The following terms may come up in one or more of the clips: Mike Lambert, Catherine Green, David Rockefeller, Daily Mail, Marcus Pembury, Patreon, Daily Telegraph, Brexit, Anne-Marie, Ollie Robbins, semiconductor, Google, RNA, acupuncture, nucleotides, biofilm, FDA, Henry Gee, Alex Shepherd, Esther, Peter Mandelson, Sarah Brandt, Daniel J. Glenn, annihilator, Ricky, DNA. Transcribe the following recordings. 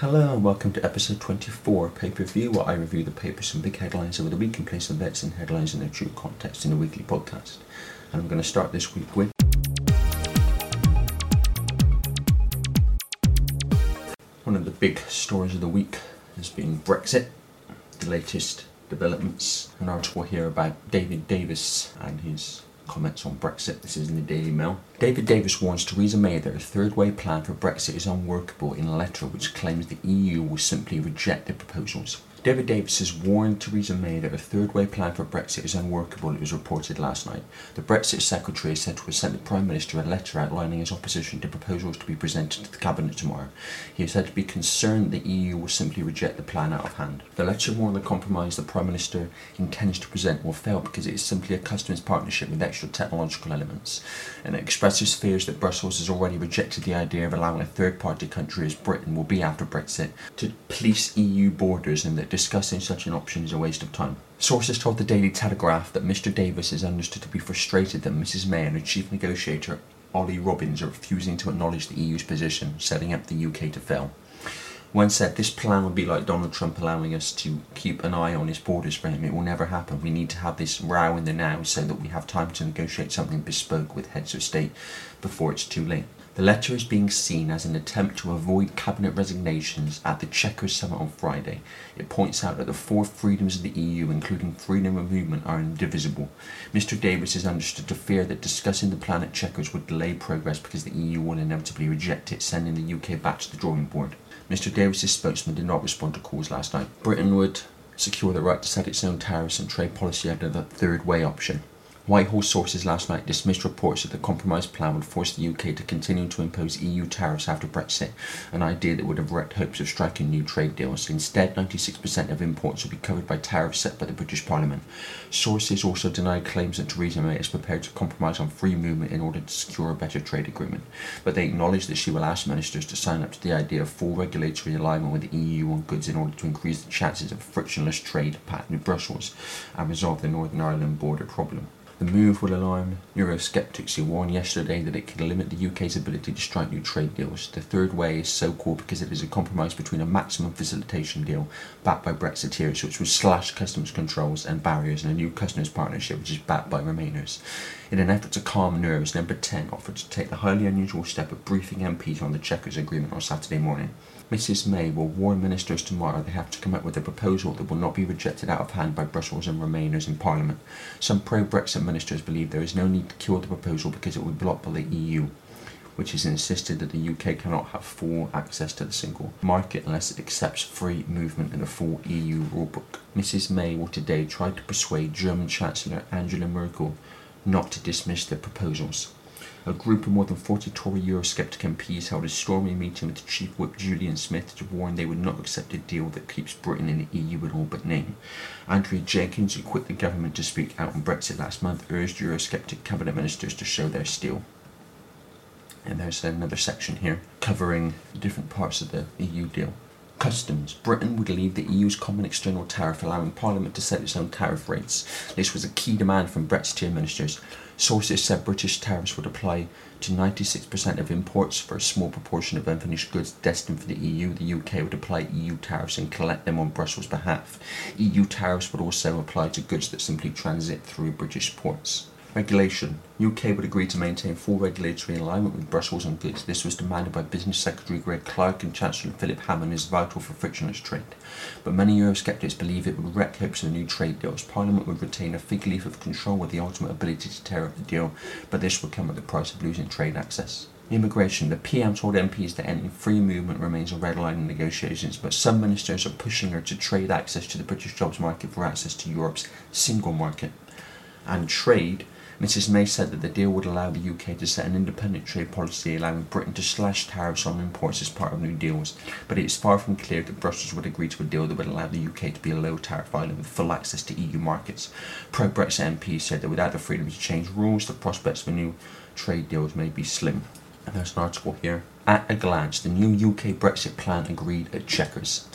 Hello and welcome to episode 24, Pay-Per-View, where I review the papers and big headlines over the week and place the bets and headlines in their true context in a weekly podcast. And I'm going to start this week with one of the big stories of the week has been Brexit, the latest developments. An article here about David Davis and his comments on Brexit. This is in the Daily Mail. David Davis warns Theresa May that a third-way plan for Brexit is unworkable in a letter which claims the EU will simply reject the proposals. David Davis has warned Theresa May that a third-way plan for Brexit is unworkable, it was reported last night. The Brexit Secretary is said to have sent the Prime Minister a letter outlining his opposition to proposals to be presented to the Cabinet tomorrow. He is said to be concerned that the EU will simply reject the plan out of hand. The letter warned the compromise the Prime Minister intends to present will fail because it is simply a customs partnership with extra technological elements, and it expresses fears that Brussels has already rejected the idea of allowing a third-party country, as Britain will be after Brexit, to police EU borders, and that discussing such an option is a waste of time. Sources told the Daily Telegraph that Mr. Davis is understood to be frustrated that Mrs. May and her chief negotiator, Ollie Robbins, are refusing to acknowledge the EU's position, setting up the UK to fail. One said, "This plan would be like Donald Trump allowing us to keep an eye on his borders for him. It will never happen. We need to have this row in the now so that we have time to negotiate something bespoke with heads of state before it's too late." The letter is being seen as an attempt to avoid cabinet resignations at the Chequers summit on Friday. It points out that the four freedoms of the EU, including freedom of movement, are indivisible. Mr. Davis is understood to fear that discussing the plan at Chequers would delay progress because the EU will inevitably reject it, sending the UK back to the drawing board. Mr. Davis's spokesman did not respond to calls last night. Britain would secure the right to set its own tariffs and trade policy under the third way option. Whitehall sources last night dismissed reports that the compromise plan would force the UK to continue to impose EU tariffs after Brexit, an idea that would have wrecked hopes of striking new trade deals. Instead, 96% of imports would be covered by tariffs set by the British Parliament. Sources also denied claims that Theresa May is prepared to compromise on free movement in order to secure a better trade agreement, but they acknowledge that she will ask ministers to sign up to the idea of full regulatory alignment with the EU on goods in order to increase the chances of frictionless trade pact with Brussels and resolve the Northern Ireland border problem. The move will alarm Eurosceptics who warned yesterday that it could limit the UK's ability to strike new trade deals. The third way is so-called because it is a compromise between a maximum facilitation deal backed by Brexiteers, which would slash customs controls and barriers, and a new customs partnership which is backed by Remainers. In an effort to calm nerves, Number 10 offered to take the highly unusual step of briefing MPs on the Chequers agreement on Saturday morning. Mrs. May will warn ministers tomorrow they have to come up with a proposal that will not be rejected out of hand by Brussels and Remainers in Parliament. Some pro-Brexit ministers believe there is no need to kill the proposal because it would be blocked by the EU, which has insisted that the UK cannot have full access to the single market unless it accepts free movement in the full EU rulebook. Mrs. May will today try to persuade German Chancellor Angela Merkel not to dismiss the proposals. A group of more than 40 Tory Eurosceptic MPs held a stormy meeting with the Chief Whip Julian Smith to warn they would not accept a deal that keeps Britain in the EU in all but name. Andrew Jenkins, who quit the government to speak out on Brexit last month, urged Eurosceptic cabinet ministers to show their steel. And there's another section here covering different parts of the EU deal. Customs. Britain would leave the EU's common external tariff, allowing Parliament to set its own tariff rates. This was a key demand from Brexiteer ministers. Sources said British tariffs would apply to 96% of imports. For a small proportion of unfinished goods destined for the EU, the UK would apply EU tariffs and collect them on Brussels' behalf. EU tariffs would also apply to goods that simply transit through British ports. Regulation. UK would agree to maintain full regulatory alignment with Brussels on goods. This was demanded by Business Secretary Greg Clark and Chancellor Philip Hammond as vital for frictionless trade. But many Eurosceptics believe it would wreck hopes of new trade deals. Parliament would retain a fig leaf of control with the ultimate ability to tear up the deal, but this would come at the price of losing trade access. Immigration. The PM told MPs that ending free movement remains a red line in negotiations, but some ministers are pushing her to trade access to the British jobs market for access to Europe's single market. And trade. Mrs. May said that the deal would allow the UK to set an independent trade policy, allowing Britain to slash tariffs on imports as part of new deals, but it is far from clear that Brussels would agree to a deal that would allow the UK to be a low-tariff island with full access to EU markets. Pro-Brexit MPs said that without the freedom to change rules, the prospects for new trade deals may be slim. And there's an article here. At a glance, the new UK Brexit plan agreed at Chequers.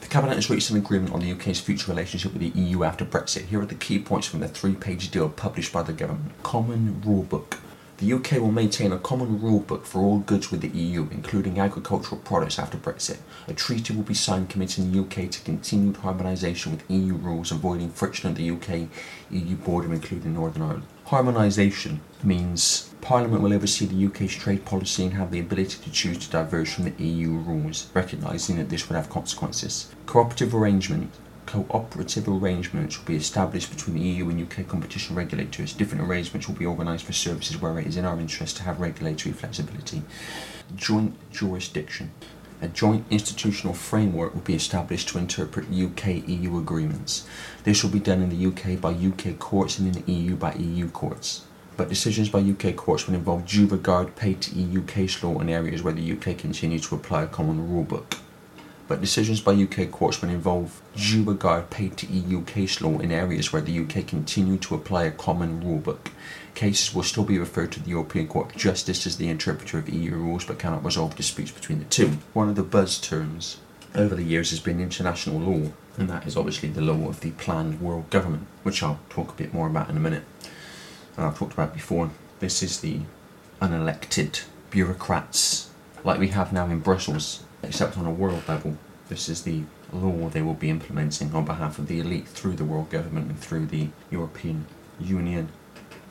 The Cabinet has reached an agreement on the UK's future relationship with the EU after Brexit. Here are the key points from the three-page deal published by the government. Common Rulebook. The UK will maintain a common rulebook for all goods with the EU, including agricultural products after Brexit. A treaty will be signed committing the UK to continued harmonisation with EU rules, avoiding friction at the UK-EU border, including Northern Ireland. Harmonisation means Parliament will oversee the UK's trade policy and have the ability to choose to diverge from the EU rules, recognising that this would have consequences. Cooperative arrangements will be established between the EU and UK competition regulators. Different arrangements will be organised for services where it is in our interest to have regulatory flexibility. Joint jurisdiction. A joint institutional framework will be established to interpret UK-EU agreements. This will be done in the UK by UK courts and in the EU by EU courts. But decisions by UK courts will involve due regard paid to EU case law in areas where the UK continues to apply a common rulebook. Cases will still be referred to the European Court of Justice as the interpreter of EU rules, but cannot resolve disputes between the two. One of the buzz terms over the years has been international law, and that is obviously the law of the planned world government, which I'll talk a bit more about in a minute. And I've talked about before, this is the unelected bureaucrats like we have now in Brussels, except on a world level. This is the law they will be implementing on behalf of the elite through the world government and through the European Union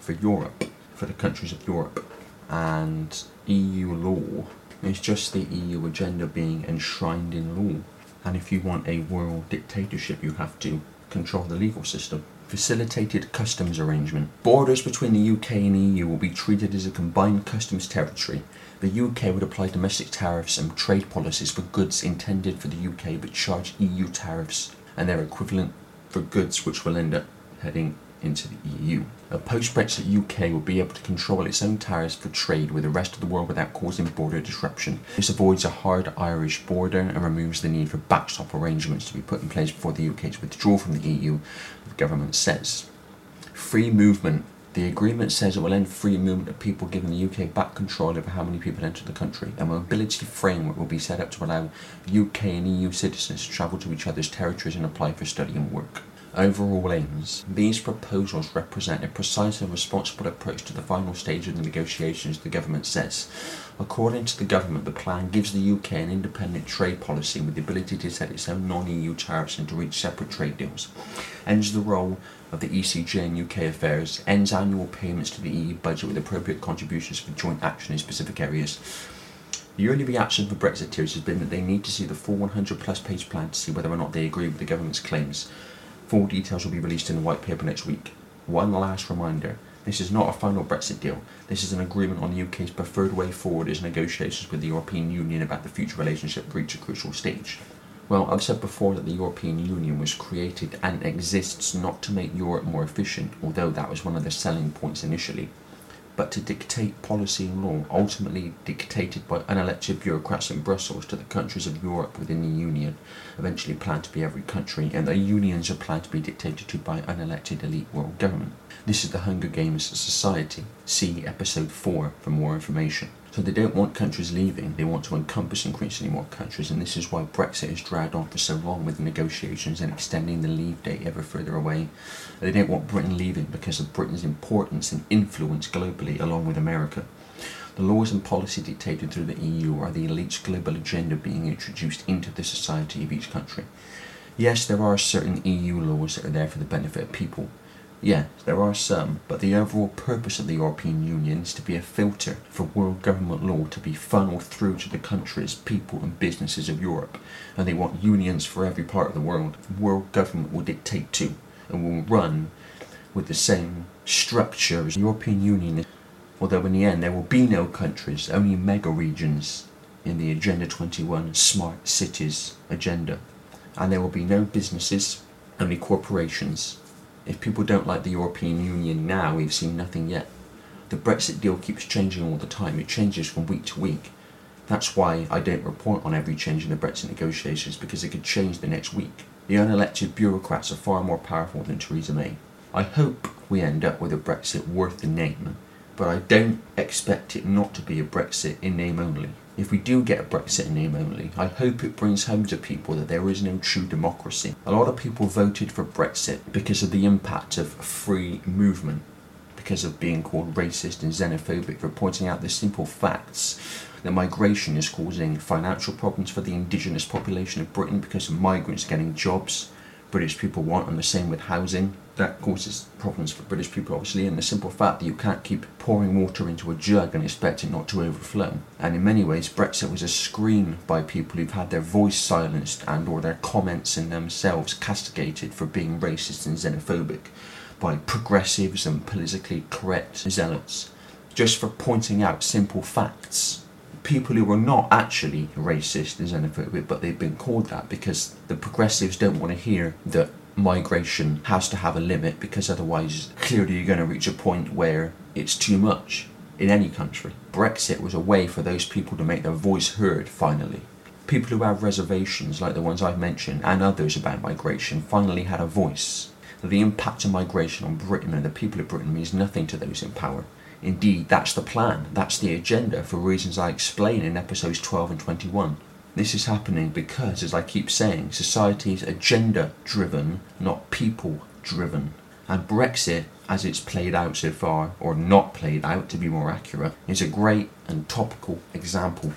for Europe, for the countries of Europe. And EU law is just the EU agenda being enshrined in law. And if you want a world dictatorship, you have to control the legal system. Facilitated customs arrangement. Borders between the UK and EU will be treated as a combined customs territory. The UK would apply domestic tariffs and trade policies for goods intended for the UK but charge EU tariffs and their equivalent for goods which will end up heading into the EU. A post-Brexit UK will be able to control its own tariffs for trade with the rest of the world without causing border disruption. This avoids a hard Irish border and removes the need for backstop arrangements to be put in place before the UK's withdrawal from the EU, the government says. Free movement. The agreement says it will end free movement of people, giving the UK back control over how many people enter the country. A mobility framework will be set up to allow UK and EU citizens to travel to each other's territories and apply for study and work. Overall aims. These proposals represent a precise and responsible approach to the final stage of the negotiations, the government says. According to the government, the plan gives the UK an independent trade policy with the ability to set its own non-EU tariffs and to reach separate trade deals. Ends the role of the ECJ in UK affairs, ends annual payments to the EU budget with appropriate contributions for joint action in specific areas. The early reaction for Brexiteers has been that they need to see the full 100-plus page plan to see whether or not they agree with the government's claims. Full details will be released in the white paper next week. One last reminder, this is not a final Brexit deal. This is an agreement on the UK's preferred way forward as negotiations with the European Union about the future relationship reach a crucial stage. Well, I've said before that the European Union was created and exists not to make Europe more efficient, although that was one of the selling points initially, but to dictate policy and law, ultimately dictated by unelected bureaucrats in Brussels to the countries of Europe within the Union, eventually planned to be every country, and the unions are planned to be dictated to by unelected elite world government. This is the Hunger Games Society. See episode 4 for more information. So they don't want countries leaving, they want to encompass increasingly more countries, and this is why Brexit is dragged on for so long with the negotiations and extending the leave date ever further away. They don't want Britain leaving because of Britain's importance and influence globally along with America. The laws and policy dictated through the EU are the elite's global agenda being introduced into the society of each country. Yes, there are certain EU laws that are there for the benefit of people. Yeah, there are some, but the overall purpose of the European Union is to be a filter for world government law to be funneled through to the countries, people and businesses of Europe, and they want unions for every part of the world. World government will dictate to and will run with the same structure as the European Union, although in the end there will be no countries, only mega regions in the Agenda 21 Smart Cities agenda, and there will be no businesses, only corporations. If people don't like the European Union now, we've seen nothing yet. The Brexit deal keeps changing all the time. It changes from week to week. That's why I don't report on every change in the Brexit negotiations, because it could change the next week. The unelected bureaucrats are far more powerful than Theresa May. I hope we end up with a Brexit worth the name, but I don't expect it not to be a Brexit in name only. If we do get a Brexit in name only, I hope it brings home to people that there is no true democracy. A lot of people voted for Brexit because of the impact of free movement, because of being called racist and xenophobic for pointing out the simple facts that migration is causing financial problems for the indigenous population of Britain because of migrants getting jobs British people want, and the same with housing. That causes problems for British people, obviously, and the simple fact that you can't keep pouring water into a jug and expect it not to overflow. And in many ways, Brexit was a scream by people who've had their voice silenced and or their comments and themselves castigated for being racist and xenophobic by progressives and politically correct zealots, just for pointing out simple facts. People who were not actually racist and xenophobic, but they've been called that because the progressives don't want to hear that migration has to have a limit, because otherwise clearly you're going to reach a point where it's too much in any country. Brexit was a way for those people to make their voice heard finally. People who have reservations like the ones I've mentioned and others about migration finally had a voice. The impact of migration on Britain and the people of Britain means nothing to those in power. Indeed, that's the plan, that's the agenda, for reasons I explain in episodes 12 and 21. This is happening because, as I keep saying, society is agenda-driven, not people-driven. And Brexit, as it's played out so far, or not played out to be more accurate, is a great and topical example.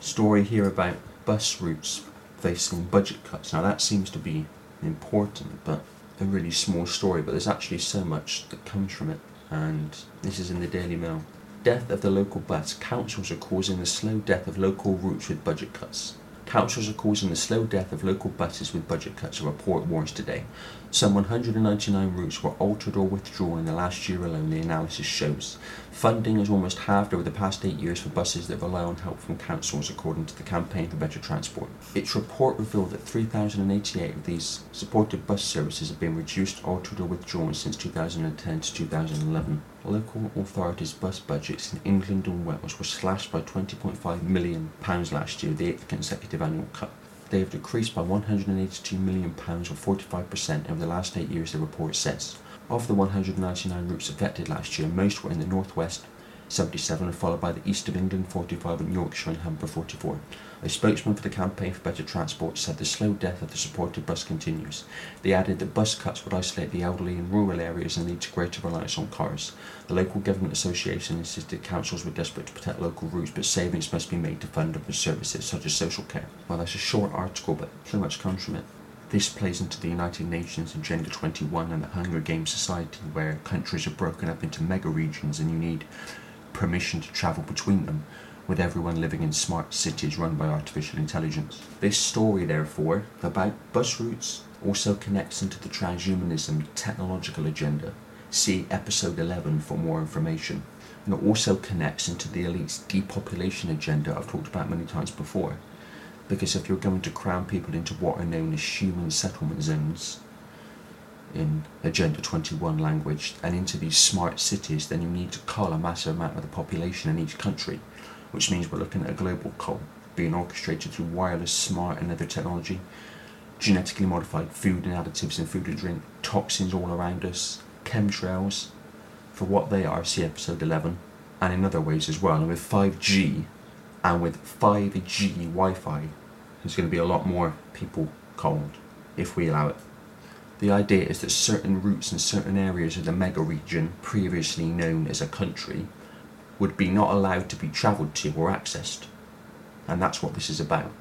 Story here about bus routes facing budget cuts. Now that seems to be important, but a really small story, but there's actually so much that comes from it, and this is in the Daily Mail. Death of the local bus. Councils are causing the slow death of local routes with budget cuts. Councils are causing the slow death of local buses with budget cuts, a report warns today. Some 199 routes were altered or withdrawn in the last year alone, the analysis shows. Funding has almost halved over the past 8 years for buses that rely on help from councils, according to the Campaign for Better Transport. Its report revealed that 3,088 of these supported bus services have been reduced, altered or withdrawn since 2010 to 2011. Local authorities' bus budgets in England and Wales were slashed by £20.5 million last year, the eighth consecutive annual cut. They have decreased by £182 million or 45% over the last 8 years, the report says. Of the 199 routes affected last year, most were in the northwest, 77, followed by the east of England, 45, and Yorkshire and Humber, 44. A spokesman for the Campaign for Better Transport said the slow death of the supported bus continues. They added that bus cuts would isolate the elderly in rural areas and lead to greater reliance on cars. The local government association insisted councils were desperate to protect local routes, but savings must be made to fund other services such as social care. Well, that's a short article, but so much comes from it. This plays into the United Nations Agenda 21 and the Hunger Games Society, where countries are broken up into mega regions and you need permission to travel between them, with everyone living in smart cities run by artificial intelligence. This story, therefore, about bus routes also connects into the transhumanism technological agenda. See episode 11 for more information. And it also connects into the elite's depopulation agenda I've talked about many times before. Because if you're going to cram people into what are known as human settlement zones, in Agenda 21 language, and into these smart cities, then you need to cull a massive amount of the population in each country, which means we're looking at a global cull being orchestrated through wireless, smart and other technology, genetically modified food and additives in food and drink, toxins all around us, chemtrails, for what they are, see episode 11, and in other ways as well. And with 5G, and with 5G Wi-Fi, there's going to be a lot more people culled, if we allow it. The idea is that certain routes in certain areas of the mega region, previously known as a country, would be not allowed to be travelled to or accessed. And that's what this is about.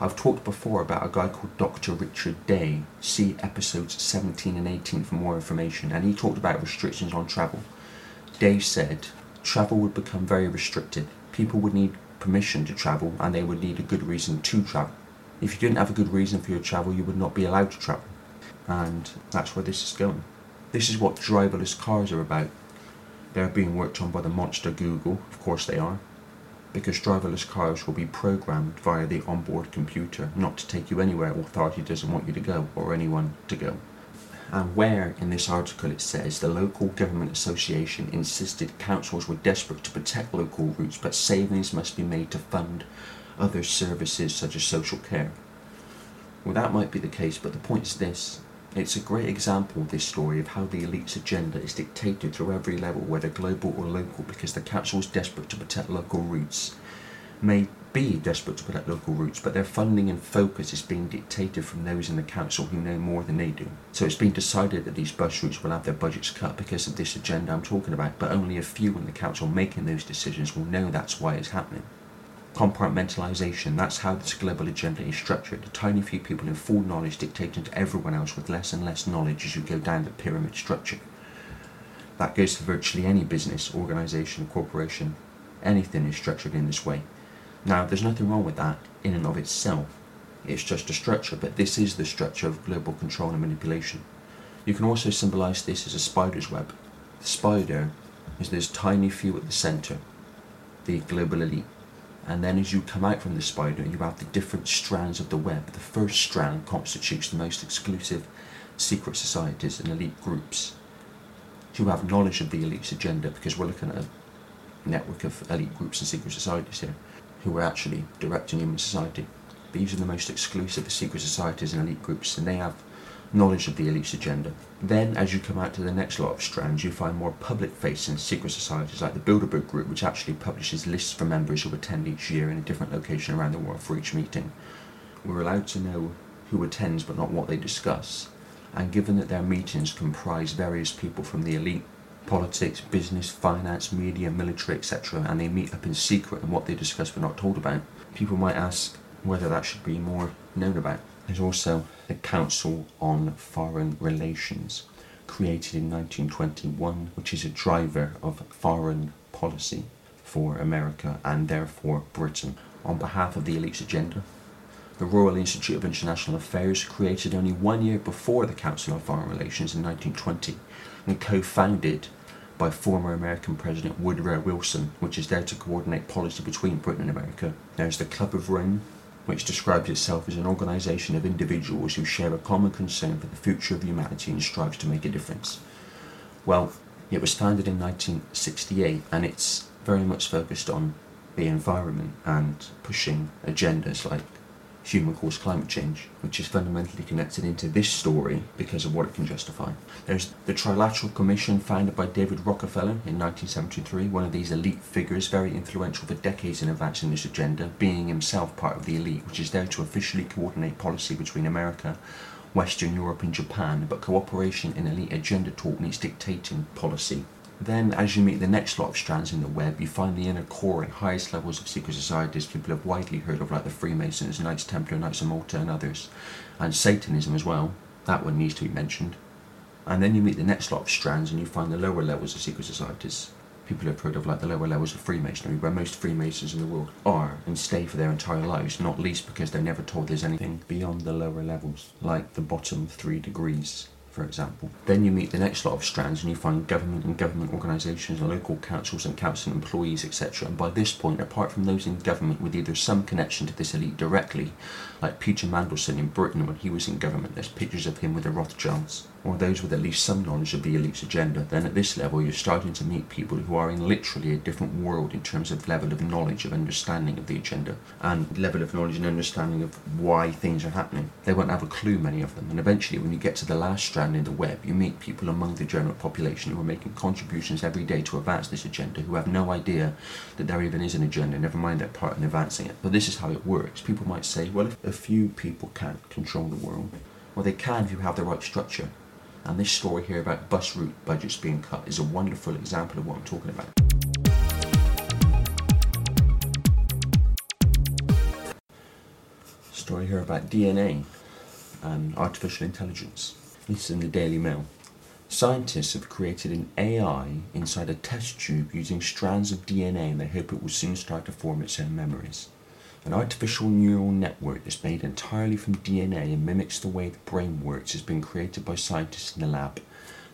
I've talked before about a guy called Dr. Richard Day, see episodes 17 and 18 for more information, and he talked about restrictions on travel. Day said travel would become very restricted. People would need permission to travel, and they would need a good reason to travel. If you didn't have a good reason for your travel, you would not be allowed to travel. And that's where this is going. This is what driverless cars are about. They're being worked on by the monster Google, of course they are, because driverless cars will be programmed via the onboard computer not to take you anywhere authority doesn't want you to go, or anyone to go. And where, in this article it says, the local government association insisted councils were desperate to protect local routes, but savings must be made to fund other services such as social care. Well, that might be the case, but the point is this. It's a great example, this story, of how the elite's agenda is dictated through every level, whether global or local, because the council is desperate to protect local routes, made be desperate to protect local roots, but their funding and focus is being dictated from those in the council who know more than they do. So it's been decided that these bus routes will have their budgets cut because of this agenda I'm talking about, but only a few in the council making those decisions will know that's why it's happening. Compartmentalisation, that's how this global agenda is structured. A tiny few people in full knowledge dictating to everyone else with less and less knowledge as you go down the pyramid structure. That goes for virtually any business, organisation, corporation. Anything is structured in this way. Now, there's nothing wrong with that in and of itself. It's just a structure, but this is the structure of global control and manipulation. You can also symbolise this as a spider's web. The spider is those tiny few at the centre, the global elite. And then as you come out from the spider, you have the different strands of the web. The first strand constitutes the most exclusive secret societies and elite groups. You have knowledge of the elite's agenda, because we're looking at a network of elite groups and secret societies here, who are actually directing human society. These are the most exclusive secret societies and elite groups, and they have knowledge of the elite's agenda. Then, as you come out to the next lot of strands, you find more public-facing secret societies like the Bilderberg Group, which actually publishes lists for members who attend each year in a different location around the world for each meeting. We're allowed to know who attends but not what they discuss, and given that their meetings comprise various people from the elite, politics, business, finance, media, military, etc., and they meet up in secret and what they discuss we're not told about, people might ask whether that should be more known about. There's also the Council on Foreign Relations, created in 1921, which is a driver of foreign policy for America and therefore Britain, on behalf of the elite's agenda. The Royal Institute of International Affairs, created only 1 year before the Council on Foreign Relations in 1920, and co-founded by former American President Woodrow Wilson, which is there to coordinate policy between Britain and America. There's the Club of Rome, which describes itself as an organisation of individuals who share a common concern for the future of humanity and strives to make a difference. Well, it was founded in 1968, and it's very much focused on the environment and pushing agendas like human-caused climate change, which is fundamentally connected into this story because of what it can justify. There's the Trilateral Commission, founded by David Rockefeller in 1973, one of these elite figures, very influential for decades in advancing this agenda, being himself part of the elite, which is there to officially coordinate policy between America, Western Europe and Japan, but cooperation in elite agenda talk means dictating policy. Then, as you meet the next lot of strands in the web, you find the inner core and highest levels of secret societies people have widely heard of, like the Freemasons, Knights Templar, Knights of Malta and others, and Satanism as well. That one needs to be mentioned. And then you meet the next lot of strands and you find the lower levels of secret societies people have heard of, like the lower levels of Freemasonry, where most Freemasons in the world are and stay for their entire lives, not least because they're never told there's anything beyond the lower levels, like the bottom 3 degrees. For example. Then you meet the next lot of strands and you find government and government organisations, local councils and council employees, etc. And by this point, apart from those in government with either some connection to this elite directly, like Peter Mandelson in Britain when he was in government, there's pictures of him with the Rothschilds, or those with at least some knowledge of the elite's agenda, then at this level you're starting to meet people who are in literally a different world in terms of level of knowledge, of understanding of the agenda, and level of knowledge and understanding of why things are happening. They won't have a clue, many of them, and eventually when you get to the last strand in the web, you meet people among the general population who are making contributions every day to advance this agenda, who have no idea that there even is an agenda, never mind their part in advancing it. But this is how it works. People might say, well, if a few people can't control the world, well, they can if you have the right structure. And this story here about bus route budgets being cut is a wonderful example of what I'm talking about. Story here about DNA and artificial intelligence. This is in the Daily Mail. Scientists have created an AI inside a test tube using strands of DNA, and they hope it will soon start to form its own memories. An artificial neural network that's made entirely from DNA and mimics the way the brain works has been created by scientists in the lab.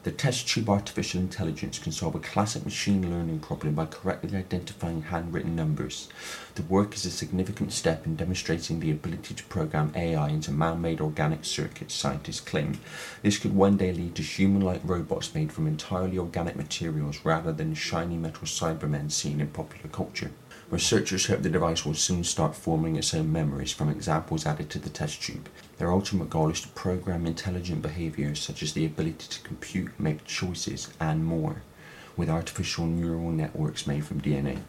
The test tube artificial intelligence can solve a classic machine learning problem by correctly identifying handwritten numbers. The work is a significant step in demonstrating the ability to program AI into man-made organic circuits, scientists claim. This could one day lead to human-like robots made from entirely organic materials rather than shiny metal Cybermen seen in popular culture. Researchers hope the device will soon start forming its own memories from examples added to the test tube. Their ultimate goal is to program intelligent behaviours such as the ability to compute, make choices and more, with artificial neural networks made from DNA.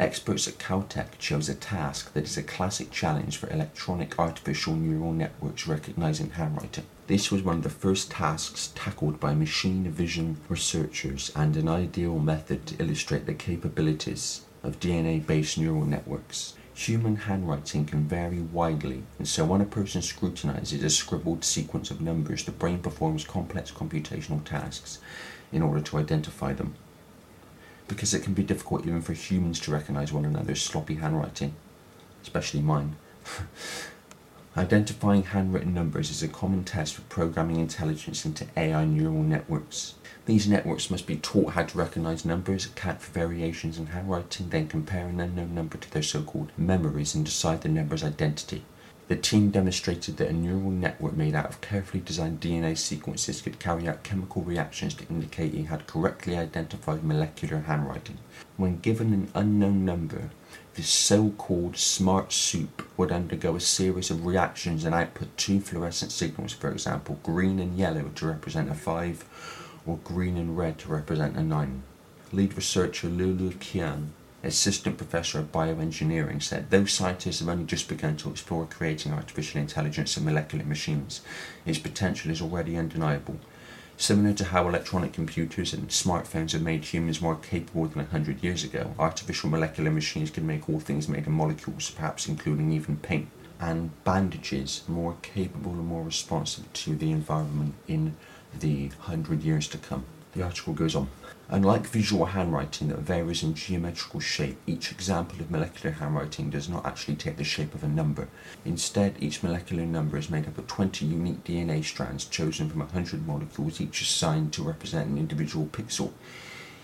Experts at Caltech chose a task that is a classic challenge for electronic artificial neural networks recognizing handwriting. This was one of the first tasks tackled by machine vision researchers and an ideal method to illustrate the capabilities of DNA-based neural networks. Human handwriting can vary widely, and so when a person scrutinizes a scribbled sequence of numbers, the brain performs complex computational tasks in order to identify them, because it can be difficult even for humans to recognize one another's sloppy handwriting, especially mine. Identifying handwritten numbers is a common test for programming intelligence into AI neural networks. These networks must be taught how to recognize numbers, account for variations in handwriting, then compare an unknown number to their so-called memories and decide the number's identity. The team demonstrated that a neural network made out of carefully designed DNA sequences could carry out chemical reactions to indicate it had correctly identified molecular handwriting. When given an unknown number, this so-called smart soup would undergo a series of reactions and output two fluorescent signals, for example, green and yellow to represent a 5, or green and red to represent a 9. Lead researcher Lulu Qian, assistant professor of bioengineering, said, "Though scientists have only just begun to explore creating artificial intelligence and molecular machines, its potential is already undeniable. Similar to how electronic computers and smartphones have made humans more capable than 100 years ago, artificial molecular machines can make all things made of molecules, perhaps including even paint and bandages, more capable and more responsive to the environment in the 100 years to come." The article goes on. "Unlike visual handwriting that varies in geometrical shape, each example of molecular handwriting does not actually take the shape of a number. Instead, each molecular number is made up of 20 unique DNA strands chosen from 100 molecules, each assigned to represent an individual pixel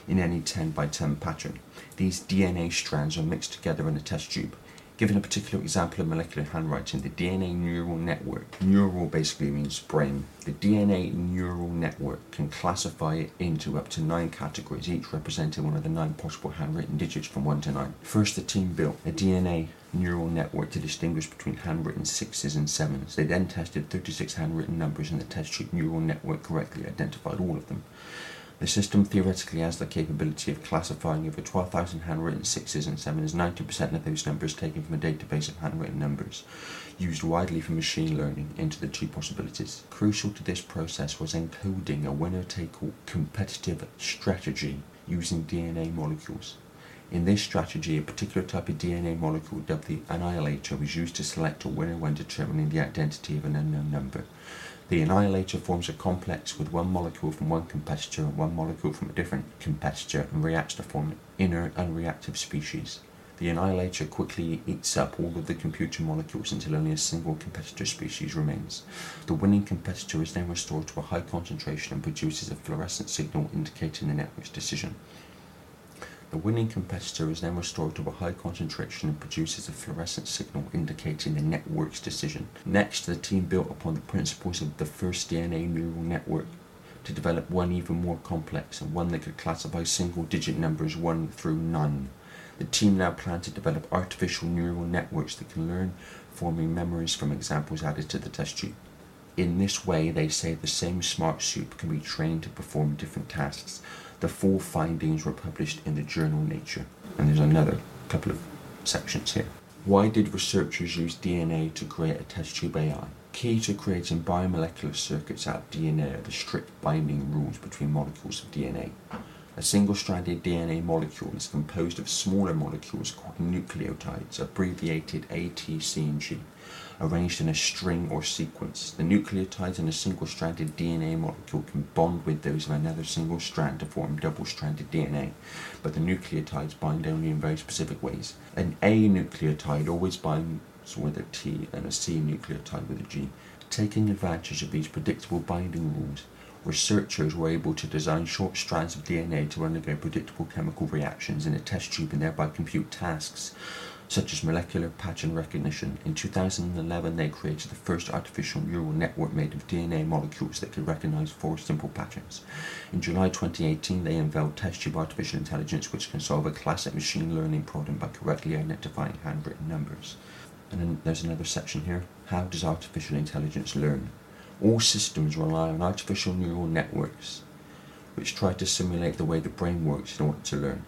in any 10 by 10 pattern. These DNA strands are mixed together in a test tube. Given a particular example of molecular handwriting, the DNA neural network," neural basically means brain, "the DNA neural network can classify it into up to 9 categories, each representing one of the 9 possible handwritten digits from 1 to 9. First, the team built a DNA neural network to distinguish between handwritten 6s and 7s. They then tested 36 handwritten numbers and the test tube neural network correctly identified all of them. The system theoretically has the capability of classifying over 12,000 handwritten 6s and 7s, 90% of those numbers taken from a database of handwritten numbers, used widely for machine learning, into the two possibilities. Crucial to this process was encoding a winner-take-all competitive strategy using DNA molecules. In this strategy, a particular type of DNA molecule, dubbed the annihilator, was used to select a winner when determining the identity of an unknown number. The annihilator forms a complex with one molecule from one competitor and one molecule from a different competitor and reacts to form an inert, unreactive species. The annihilator quickly eats up all of the computer molecules until only a single competitor species remains. The winning competitor is then restored to a high concentration and produces a fluorescent signal indicating the network's decision. The winning competitor is then restored to a high concentration and produces a fluorescent signal indicating the network's decision. Next, the team built upon the principles of the first DNA neural network to develop one even more complex, and one that could classify single-digit numbers 1 through 9. The team now plan to develop artificial neural networks that can learn, forming memories from examples added to the test tube. In this way, they say, the same smart soup can be trained to perform different tasks. The full findings were published in the journal Nature." And there's another couple of sections here. Why did researchers use DNA to create a test tube AI? Key to creating biomolecular circuits out of DNA are the strict binding rules between molecules of DNA. A single-stranded DNA molecule is composed of smaller molecules called nucleotides, abbreviated A, T, C, and G, arranged in a string or sequence. The nucleotides in a single-stranded DNA molecule can bond with those of another single strand to form double-stranded DNA, but the nucleotides bind only in very specific ways. An A nucleotide always binds with a T and a C nucleotide with a G. Taking advantage of these predictable binding rules, researchers were able to design short strands of DNA to undergo predictable chemical reactions in a test tube and thereby compute tasks such as molecular pattern recognition. In 2011, they created the first artificial neural network made of DNA molecules that could recognize 4 simple patterns. In July 2018, they unveiled test tube artificial intelligence, which can solve a classic machine learning problem by correctly identifying handwritten numbers. And then there's another section here. How does artificial intelligence learn? All systems rely on artificial neural networks, which try to simulate the way the brain works in order to learn.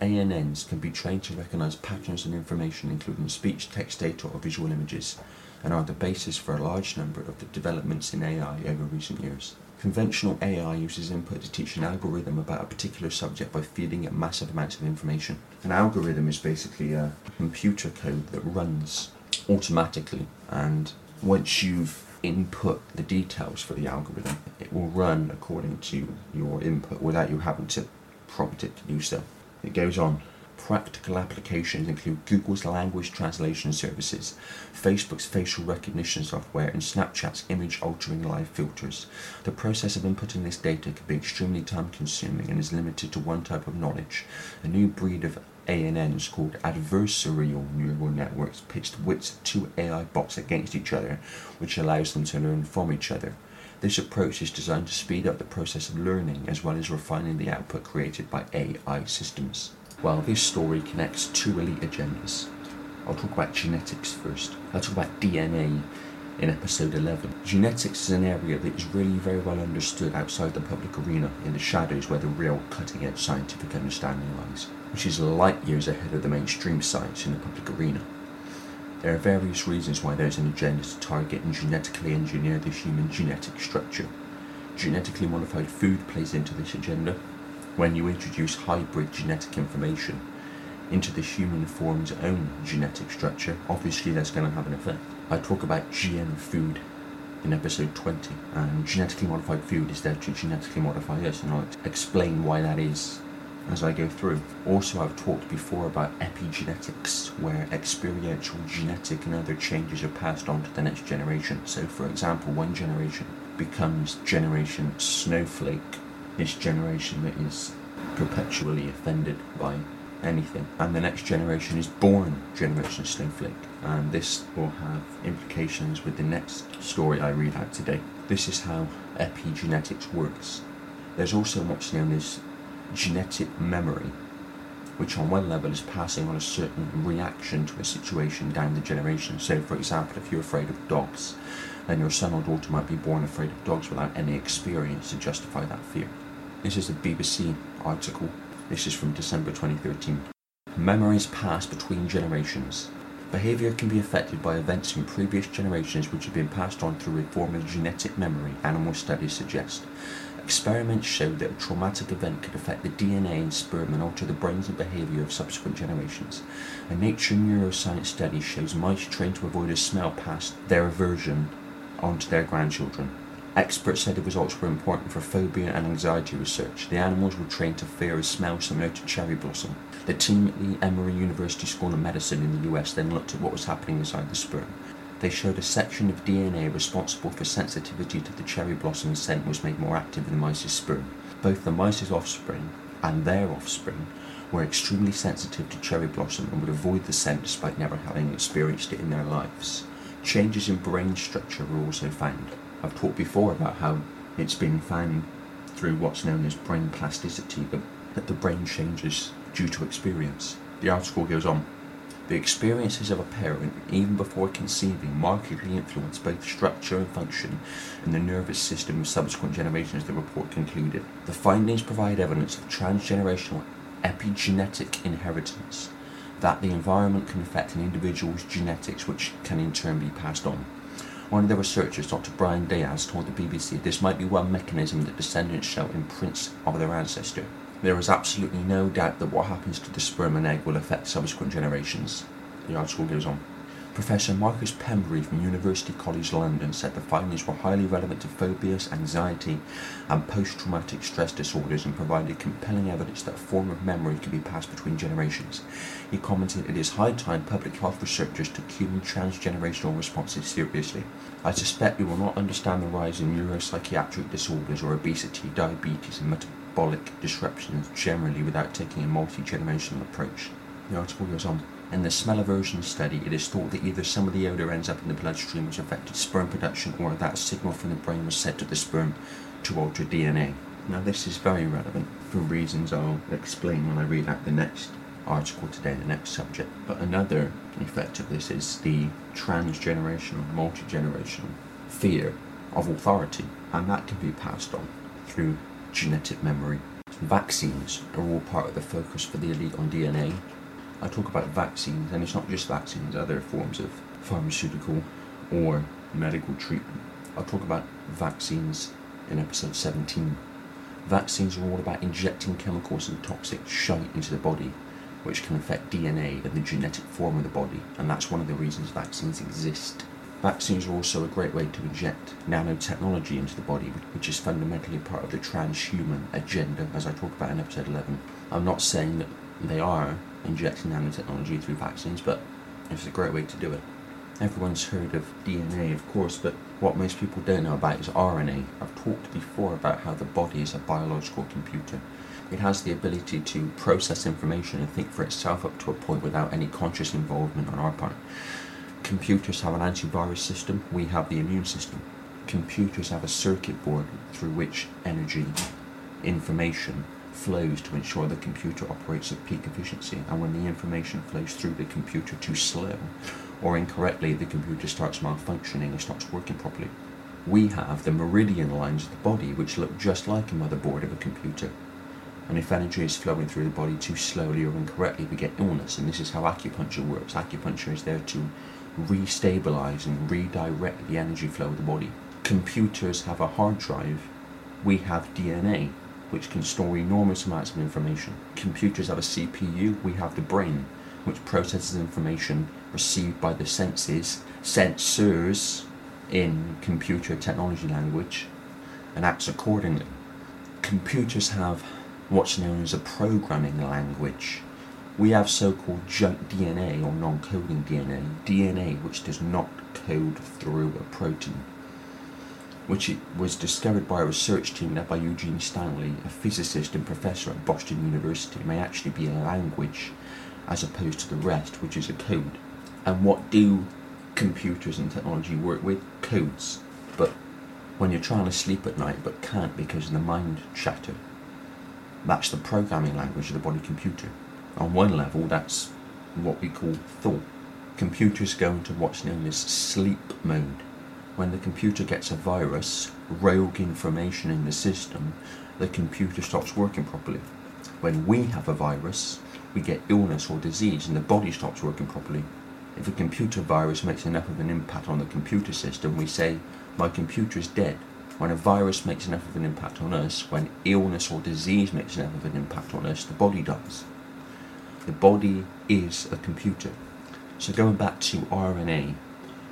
ANNs can be trained to recognize patterns in information, including speech, text data, or visual images, and are the basis for a large number of the developments in AI over recent years. Conventional AI uses input to teach an algorithm about a particular subject by feeding it massive amounts of information. An algorithm is basically a computer code that runs automatically, and once you've input the details for the algorithm, it will run according to your input without you having to prompt it to do so. It goes on. Practical applications include Google's language translation services, Facebook's facial recognition software, and Snapchat's image-altering live filters. The process of inputting this data can be extremely time-consuming and is limited to one type of knowledge. A new breed of ANNs called adversarial neural networks pits the wits of two AI bots against each other, which allows them to learn from each other. This approach is designed to speed up the process of learning as well as refining the output created by AI systems. Well, this story connects two elite agendas. I'll talk about genetics first. I'll talk about DNA in episode 11. Genetics is an area that is really very well understood outside the public arena, in the shadows where the real cutting-edge scientific understanding lies, which is light years ahead of the mainstream science in the public arena. There are various reasons why there's an agenda to target and genetically engineer the human genetic structure. Genetically modified food plays into this agenda. When you introduce hybrid genetic information into the human form's own genetic structure, obviously that's going to have an effect. I talk about GM food in episode 20, and genetically modified food is there to genetically modify us, and I'll explain why that is as I go through. Also, I've talked before about epigenetics, where experiential genetic and other changes are passed on to the next generation. So, for example, one generation becomes generation snowflake, this generation that is perpetually offended by anything, and the next generation is born generation snowflake, and this will have implications with the next story I read out today. This is how epigenetics works. There's also what's known as genetic memory, which on one level is passing on a certain reaction to a situation down the generation. So, for example, if you're afraid of dogs, then your son or daughter might be born afraid of dogs without any experience to justify that fear. This is a BBC article. This is from December 2013. Memories pass between generations. Behaviour can be affected by events in previous generations which have been passed on through a form of genetic memory, animal studies suggest. Experiments showed that a traumatic event could affect the DNA in sperm and alter the brains and behaviour of subsequent generations. A Nature Neuroscience study shows mice trained to avoid a smell passed their aversion onto their grandchildren. Experts said the results were important for phobia and anxiety research. The animals were trained to fear a smell similar to cherry blossom. The team at the Emory University School of Medicine in the US then looked at what was happening inside the sperm. They showed a section of DNA responsible for sensitivity to the cherry blossom scent was made more active in the mice's sperm. Both the mice's offspring and their offspring were extremely sensitive to cherry blossom and would avoid the scent despite never having experienced it in their lives. Changes in brain structure were also found. I've talked before about how it's been found through what's known as brain plasticity, that the brain changes due to experience. The article goes on. The experiences of a parent, even before conceiving, markedly influence both structure and function in the nervous system of subsequent generations, the report concluded. The findings provide evidence of transgenerational epigenetic inheritance, that the environment can affect an individual's genetics, which can in turn be passed on. One of the researchers, Dr. Brian Diaz, told the BBC this might be one mechanism that descendants show imprints of their ancestor. There is absolutely no doubt that what happens to the sperm and egg will affect subsequent generations. The article goes on. Professor Marcus Pembury from University College London said the findings were highly relevant to phobias, anxiety and post-traumatic stress disorders and provided compelling evidence that a form of memory can be passed between generations. He commented, "It is high time public health researchers took human transgenerational responses seriously. I suspect we will not understand the rise in neuropsychiatric disorders or obesity, diabetes and metabolic disruptions generally without taking a multi-generational approach." The article goes on. In the smell aversion study, it is thought that either some of the odour ends up in the bloodstream which affected sperm production, or that a signal from the brain was sent to the sperm to alter DNA. Now this is very relevant for reasons I'll explain when I read out the next article today, the next subject. But another effect of this is the transgenerational, multi-generational fear of authority, and that can be passed on through genetic memory. Vaccines are all part of the focus for the elite on DNA. I talk about vaccines, and it's not just vaccines, other forms of pharmaceutical or medical treatment. I'll talk about vaccines in episode 17. Vaccines are all about injecting chemicals and toxic shite into the body, which can affect DNA and the genetic form of the body, and that's one of the reasons vaccines exist. Vaccines are also a great way to inject nanotechnology into the body, which is fundamentally part of the transhuman agenda, as I talk about in episode 11. I'm not saying that they are injecting nanotechnology through vaccines, but it's a great way to do it. Everyone's heard of DNA, of course, but what most people don't know about is RNA. I've talked before about how the body is a biological computer. It has the ability to process information and think for itself up to a point without any conscious involvement on our part. Computers have an antivirus system, we have the immune system. Computers have a circuit board through which energy, information, flows to ensure the computer operates at peak efficiency, and when the information flows through the computer too slow or incorrectly, the computer starts malfunctioning and stops working properly. We have the meridian lines of the body, which look just like a motherboard of a computer, and if energy is flowing through the body too slowly or incorrectly, we get illness, and this is how acupuncture works. Acupuncture is there to restabilize and redirect the energy flow of the body. Computers have a hard drive, we have DNA, which can store enormous amounts of information. Computers have a CPU, we have the brain, which processes information received by the senses, sensors in computer technology language, and acts accordingly. Computers have what's known as a programming language. We have so-called junk DNA or non-coding DNA, DNA which does not code through a protein, which it was discovered by a research team led by Eugene Stanley, a physicist and professor at Boston University. It may actually be a language as opposed to the rest, which is a code. And what do computers and technology work with? Codes. But when you're trying to sleep at night but can't because of the mind chatter, that's the programming language of the body computer. On one level, that's what we call thought. Computers go into what's known as sleep mode. When the computer gets a virus, rogue information in the system, the computer stops working properly. When we have a virus, we get illness or disease and the body stops working properly. If a computer virus makes enough of an impact on the computer system, we say, my computer is dead. When a virus makes enough of an impact on us, when illness or disease makes enough of an impact on us, the body dies. The body is a computer. So going back to RNA,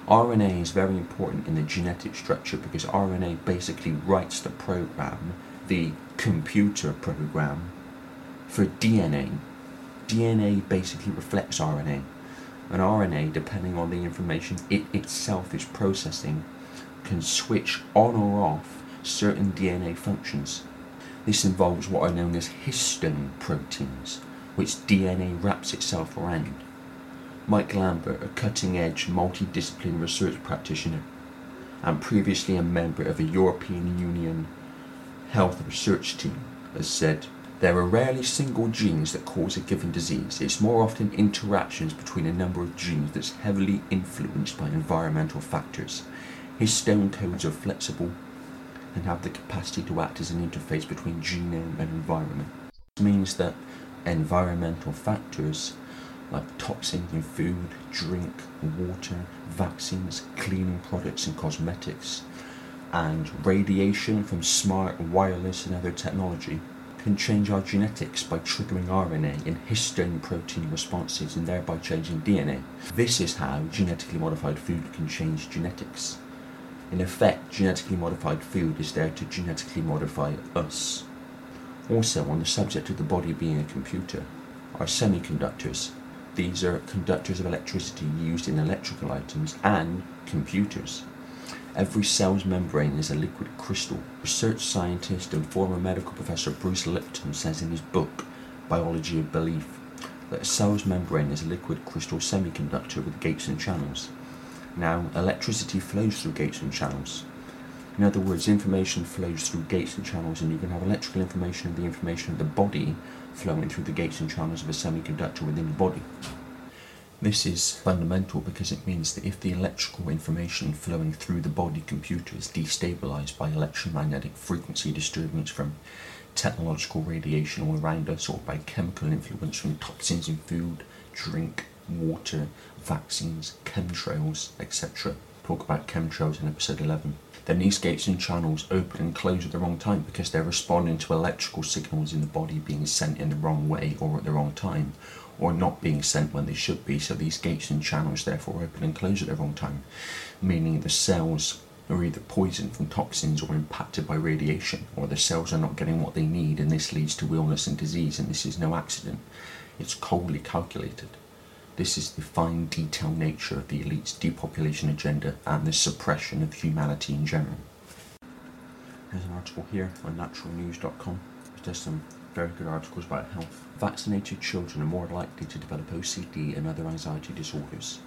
RNA is very important in the genetic structure because RNA basically writes the program, the computer program, for DNA. DNA basically reflects RNA, and RNA, depending on the information it itself is processing, can switch on or off certain DNA functions. This involves what are known as histone proteins, which DNA wraps itself around. Mike Lambert, a cutting-edge multidiscipline research practitioner and previously a member of a European Union health research team, has said, there are rarely single genes that cause a given disease. It's more often interactions between a number of genes that's heavily influenced by environmental factors. Histone codes are flexible and have the capacity to act as an interface between genome and environment. This means that environmental factors like toxins in food, drink, water, vaccines, cleaning products and cosmetics, and radiation from smart, wireless and other technology can change our genetics by triggering RNA and histone protein responses and thereby changing DNA. This is how genetically modified food can change genetics. In effect, genetically modified food is there to genetically modify us. Also, on the subject of the body being a computer, are semiconductors. These are conductors of electricity used in electrical items and computers. Every cell's membrane is a liquid crystal. Research scientist and former medical professor Bruce Lipton says in his book, Biology of Belief, that a cell's membrane is a liquid crystal semiconductor with gates and channels. Now, electricity flows through gates and channels. In other words, information flows through gates and channels, and you can have electrical information and the information of the body flowing through the gates and channels of a semiconductor within the body. This is fundamental because it means that if the electrical information flowing through the body computer is destabilized by electromagnetic frequency disturbance from technological radiation all around us, or by chemical influence from toxins in food, drink, water, vaccines, chemtrails, etc. Talk about chemtrails in episode 11. Then these gates and channels open and close at the wrong time because they're responding to electrical signals in the body being sent in the wrong way or at the wrong time, or not being sent when they should be, so these gates and channels therefore open and close at the wrong time, meaning the cells are either poisoned from toxins or impacted by radiation, or the cells are not getting what they need, and this leads to illness and disease, and this is no accident. It's coldly calculated. This is the fine detail nature of the elite's depopulation agenda and the suppression of humanity in general. There's an article here on naturalnews.com. There's some very good articles about health. Vaccinated children are more likely to develop OCD and other anxiety disorders.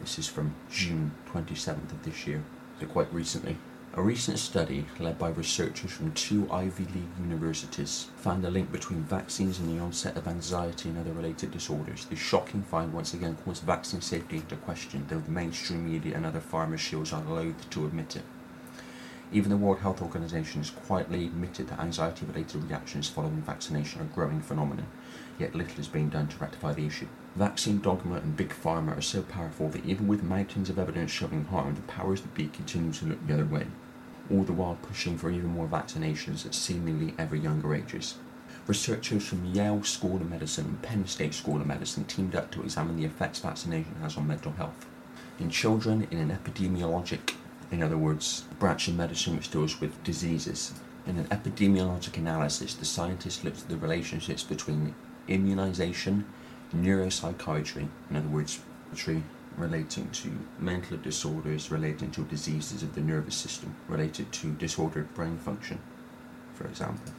This is from June 27th of this year, so quite recently. A recent study led by researchers from two Ivy League universities found a link between vaccines and the onset of anxiety and other related disorders. The shocking find once again calls vaccine safety into question, though the mainstream media and other pharma shields are loath to admit it. Even the World Health Organization has quietly admitted that anxiety-related reactions following vaccination are a growing phenomenon, yet little is being done to rectify the issue. Vaccine dogma and big pharma are so powerful that even with mountains of evidence showing harm, the powers that be continue to look the other way, all the while pushing for even more vaccinations at seemingly ever younger ages. Researchers from Yale School of Medicine and Penn State School of Medicine teamed up to examine the effects vaccination has on mental health. In children, in an epidemiologic, in other words, branch of medicine which deals with diseases, in an epidemiologic analysis, the scientists looked at the relationships between immunization, neuropsychiatry, in other words, relating to mental disorders, relating to diseases of the nervous system, related to disordered brain function, for example.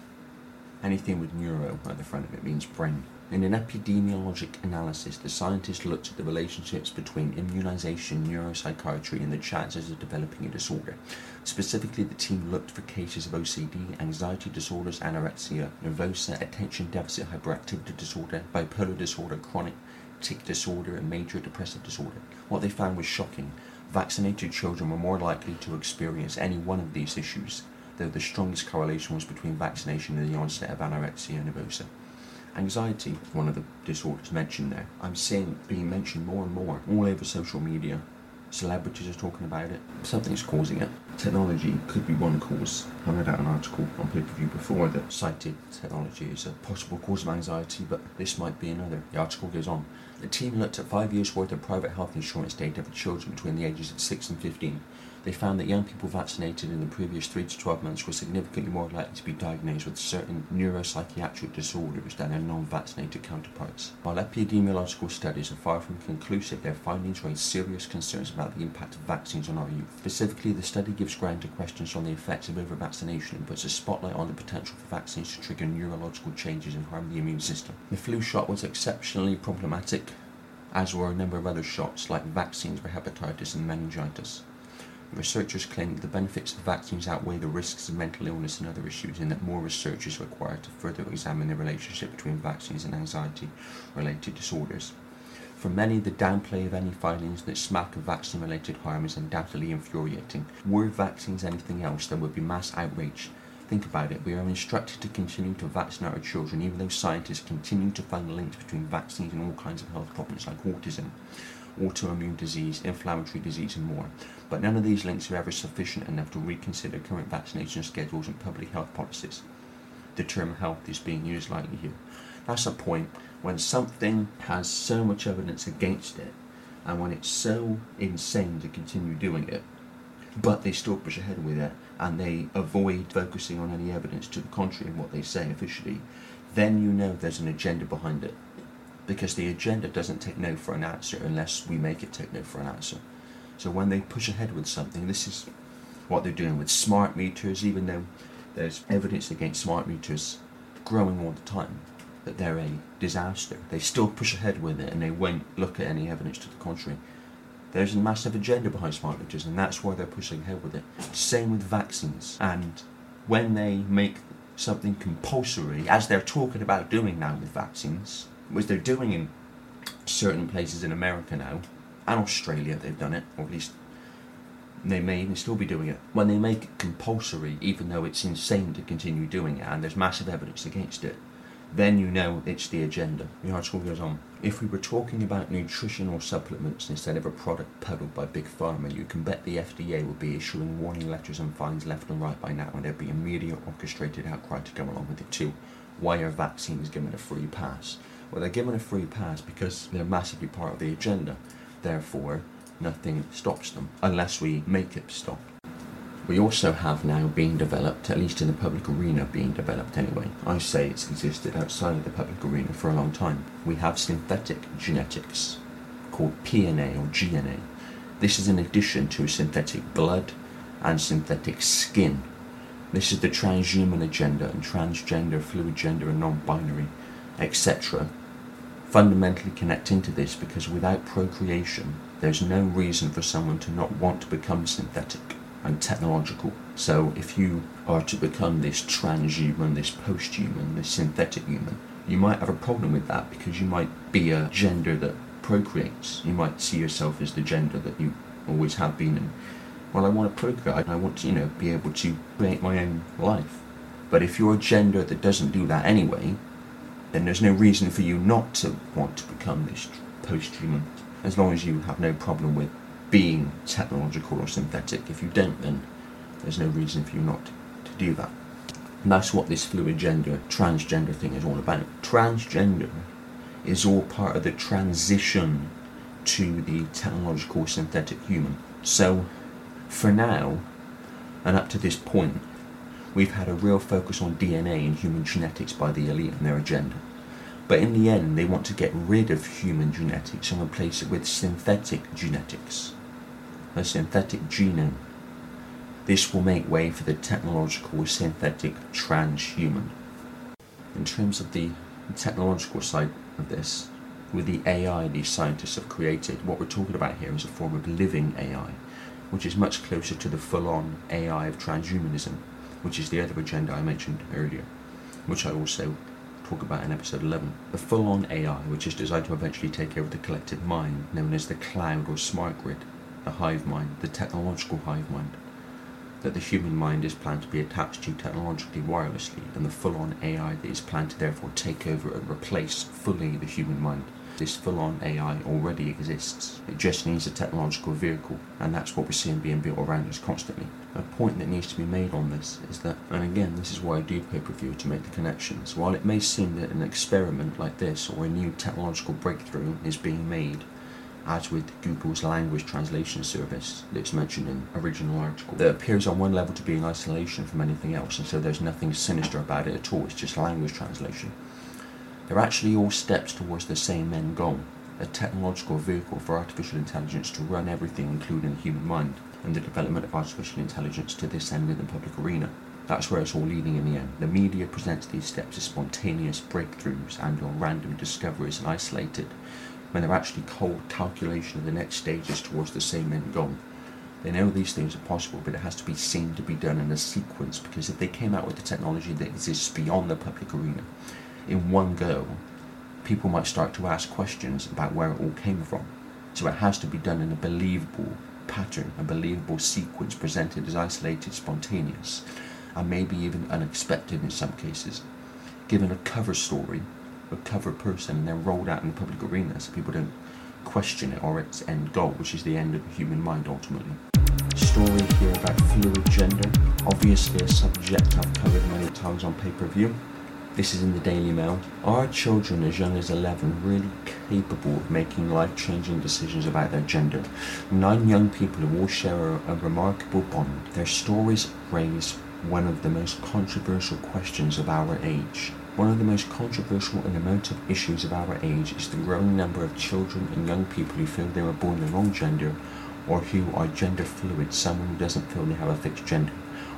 Anything with neuro at the front of it means brain. In an epidemiologic analysis, the scientists looked at the relationships between immunization, neuropsychiatry, and the chances of developing a disorder. Specifically, the team looked for cases of OCD, anxiety disorders, anorexia, nervosa, attention deficit hyperactivity disorder, bipolar disorder, chronic tic disorder, and major depressive disorder. What they found was shocking. Vaccinated children were more likely to experience any one of these issues, though the strongest correlation was between vaccination and the onset of anorexia nervosa. Anxiety, one of the disorders mentioned there, I'm seeing being mentioned more and more all over social media. Celebrities are talking about it. Something's causing it. Technology could be one cause. I read out an article on pay-per-view before that cited technology as a possible cause of anxiety, but this might be another. The article goes on. The team looked at 5 years' worth of private health insurance data for children between the ages of 6 and 15. They found that young people vaccinated in the previous 3 to 12 months were significantly more likely to be diagnosed with certain neuropsychiatric disorders than their non-vaccinated counterparts. While epidemiological studies are far from conclusive, their findings raise serious concerns about the impact of vaccines on our youth. Specifically, the study gives ground to questions on the effects of over-vaccination and puts a spotlight on the potential for vaccines to trigger neurological changes and harm the immune system. The flu shot was exceptionally problematic, as were a number of other shots like vaccines for hepatitis and meningitis. Researchers claim that the benefits of vaccines outweigh the risks of mental illness and other issues, and that more research is required to further examine the relationship between vaccines and anxiety-related disorders. For many, the downplay of any findings that smack of vaccine-related harm is undoubtedly infuriating. Were vaccines anything else, there would be mass outrage. Think about it, we are instructed to continue to vaccinate our children, even though scientists continue to find links between vaccines and all kinds of health problems like autism, autoimmune disease, inflammatory disease, and more. But none of these links are ever sufficient enough to reconsider current vaccination schedules and public health policies. The term health is being used lightly here. That's a point when something has so much evidence against it, and when it's so insane to continue doing it, but they still push ahead with it, and they avoid focusing on any evidence to the contrary in what they say officially, then you know there's an agenda behind it. Because the agenda doesn't take no for an answer unless we make it take no for an answer. So when they push ahead with something, this is what they're doing with smart meters, even though there's evidence against smart meters growing all the time, that they're a disaster. They still push ahead with it and they won't look at any evidence to the contrary. There's a massive agenda behind smart meters and that's why they're pushing ahead with it. Same with vaccines. And when they make something compulsory, as they're talking about doing now with vaccines, which they're doing in certain places in America now, and Australia they've done it, or at least they may even still be doing it, when they make it compulsory, even though it's insane to continue doing it and there's massive evidence against it, then you know it's the agenda. The article goes on. If we were talking about nutritional supplements instead of a product peddled by Big Pharma, you can bet the FDA would be issuing warning letters and fines left and right by now, and there'd be a media orchestrated outcry to go along with it too. Why are vaccines given a free pass? Well, they're given a free pass because they're massively part of the agenda. Therefore, nothing stops them, unless we make it stop. We also have now being developed, at least in the public arena being developed anyway. I say it's existed outside of the public arena for a long time. We have synthetic genetics, called PNA or GNA. This is in addition to synthetic blood and synthetic skin. This is the transhuman agenda and transgender, fluid gender and non-binary, etc. Fundamentally connect into this because without procreation, there's no reason for someone to not want to become synthetic and technological. So if you are to become this transhuman, this post-human, this synthetic human, you might have a problem with that because you might be a gender that procreates. You might see yourself as the gender that you always have been in. Well, I want to procreate. I want to, be able to create my own life. But if you're a gender that doesn't do that anyway, then there's no reason for you not to want to become this post-human, as long as you have no problem with being technological or synthetic. If you don't, then there's no reason for you not to do that. And that's what this fluid gender, transgender thing is all about. Transgender is all part of the transition to the technological synthetic human. So, for now, and up to this point, we've had a real focus on DNA and human genetics by the elite and their agenda. But in the end, they want to get rid of human genetics and replace it with synthetic genetics, a synthetic genome. This will make way for the technological synthetic transhuman. In terms of the technological side of this, with the AI these scientists have created, what we're talking about here is a form of living AI, which is much closer to the full-on AI of transhumanism, which is the other agenda I mentioned earlier, which I also talk about in episode 11. The full-on AI, which is designed to eventually take over the collective mind, known as the cloud or smart grid, the hive mind, the technological hive mind, that the human mind is planned to be attached to technologically wirelessly, and the full-on AI that is planned to therefore take over and replace fully the human mind. This full-on AI already exists. It just needs a technological vehicle, and that's what we're seeing being built around us constantly. A point that needs to be made on this is that, and again, this is why I do pay-per-view, to make the connections. While it may seem that an experiment like this, or a new technological breakthrough, is being made, as with Google's language translation service that's mentioned in the original article, that appears on one level to be in isolation from anything else, and so there's nothing sinister about it at all, it's just language translation. They're actually all steps towards the same end goal, a technological vehicle for artificial intelligence to run everything, including the human mind, and the development of artificial intelligence to this end in the public arena. That's where it's all leading in the end. The media presents these steps as spontaneous breakthroughs and or random discoveries and isolated, when they're actually cold calculation of the next stages towards the same end goal. They know these things are possible, but it has to be seen to be done in a sequence, because if they came out with the technology that exists beyond the public arena, in one go, people might start to ask questions about where it all came from. So it has to be done in a believable pattern, a believable sequence, presented as isolated, spontaneous, and maybe even unexpected in some cases. Given a cover story, a cover person, and then rolled out in the public arena so people don't question it or its end goal, which is the end of the human mind ultimately. Story here about fluid gender, obviously a subject I've covered many times on pay-per-view. This is in the Daily Mail. Are children as young as 11 really capable of making life-changing decisions about their gender? 9 young people who all share a remarkable bond. Their stories raise one of the most controversial questions of our age. One of the most controversial and emotive issues of our age is the growing number of children and young people who feel they were born the wrong gender, or who are gender fluid, someone who doesn't feel they have a fixed gender.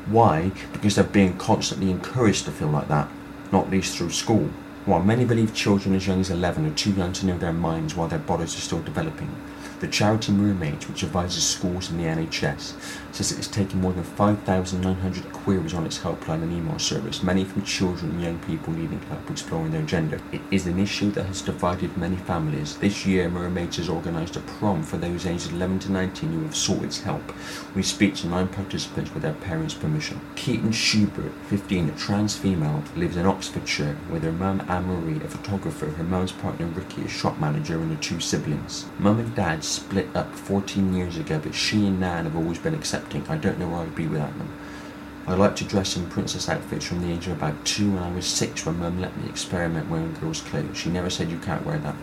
Why? Because they're being constantly encouraged to feel like that, not least through school. While many believe children as young as 11 are too young to know their minds while their bodies are still developing, the charity Mermaids, which advises schools and the NHS, says it has taken more than 5,900 queries on its helpline and email service, many from children and young people needing help exploring their gender. It is an issue that has divided many families. This year, Mermaids has organised a prom for those aged 11 to 19 who have sought its help, with speech to 9 participants with their parents' permission. Keaton Schubert, 15, a trans female, lives in Oxfordshire with her mum Anne-Marie, a photographer, her mum's partner Ricky, a shop manager, and her two siblings. Mum and Dad split up 14 years ago, but she and Nan have always been accepting. I don't know where I'd be without them. I like to dress in princess outfits from the age of about 2, and I was 6 when Mum let me experiment wearing girls' clothes. She never said you can't wear that.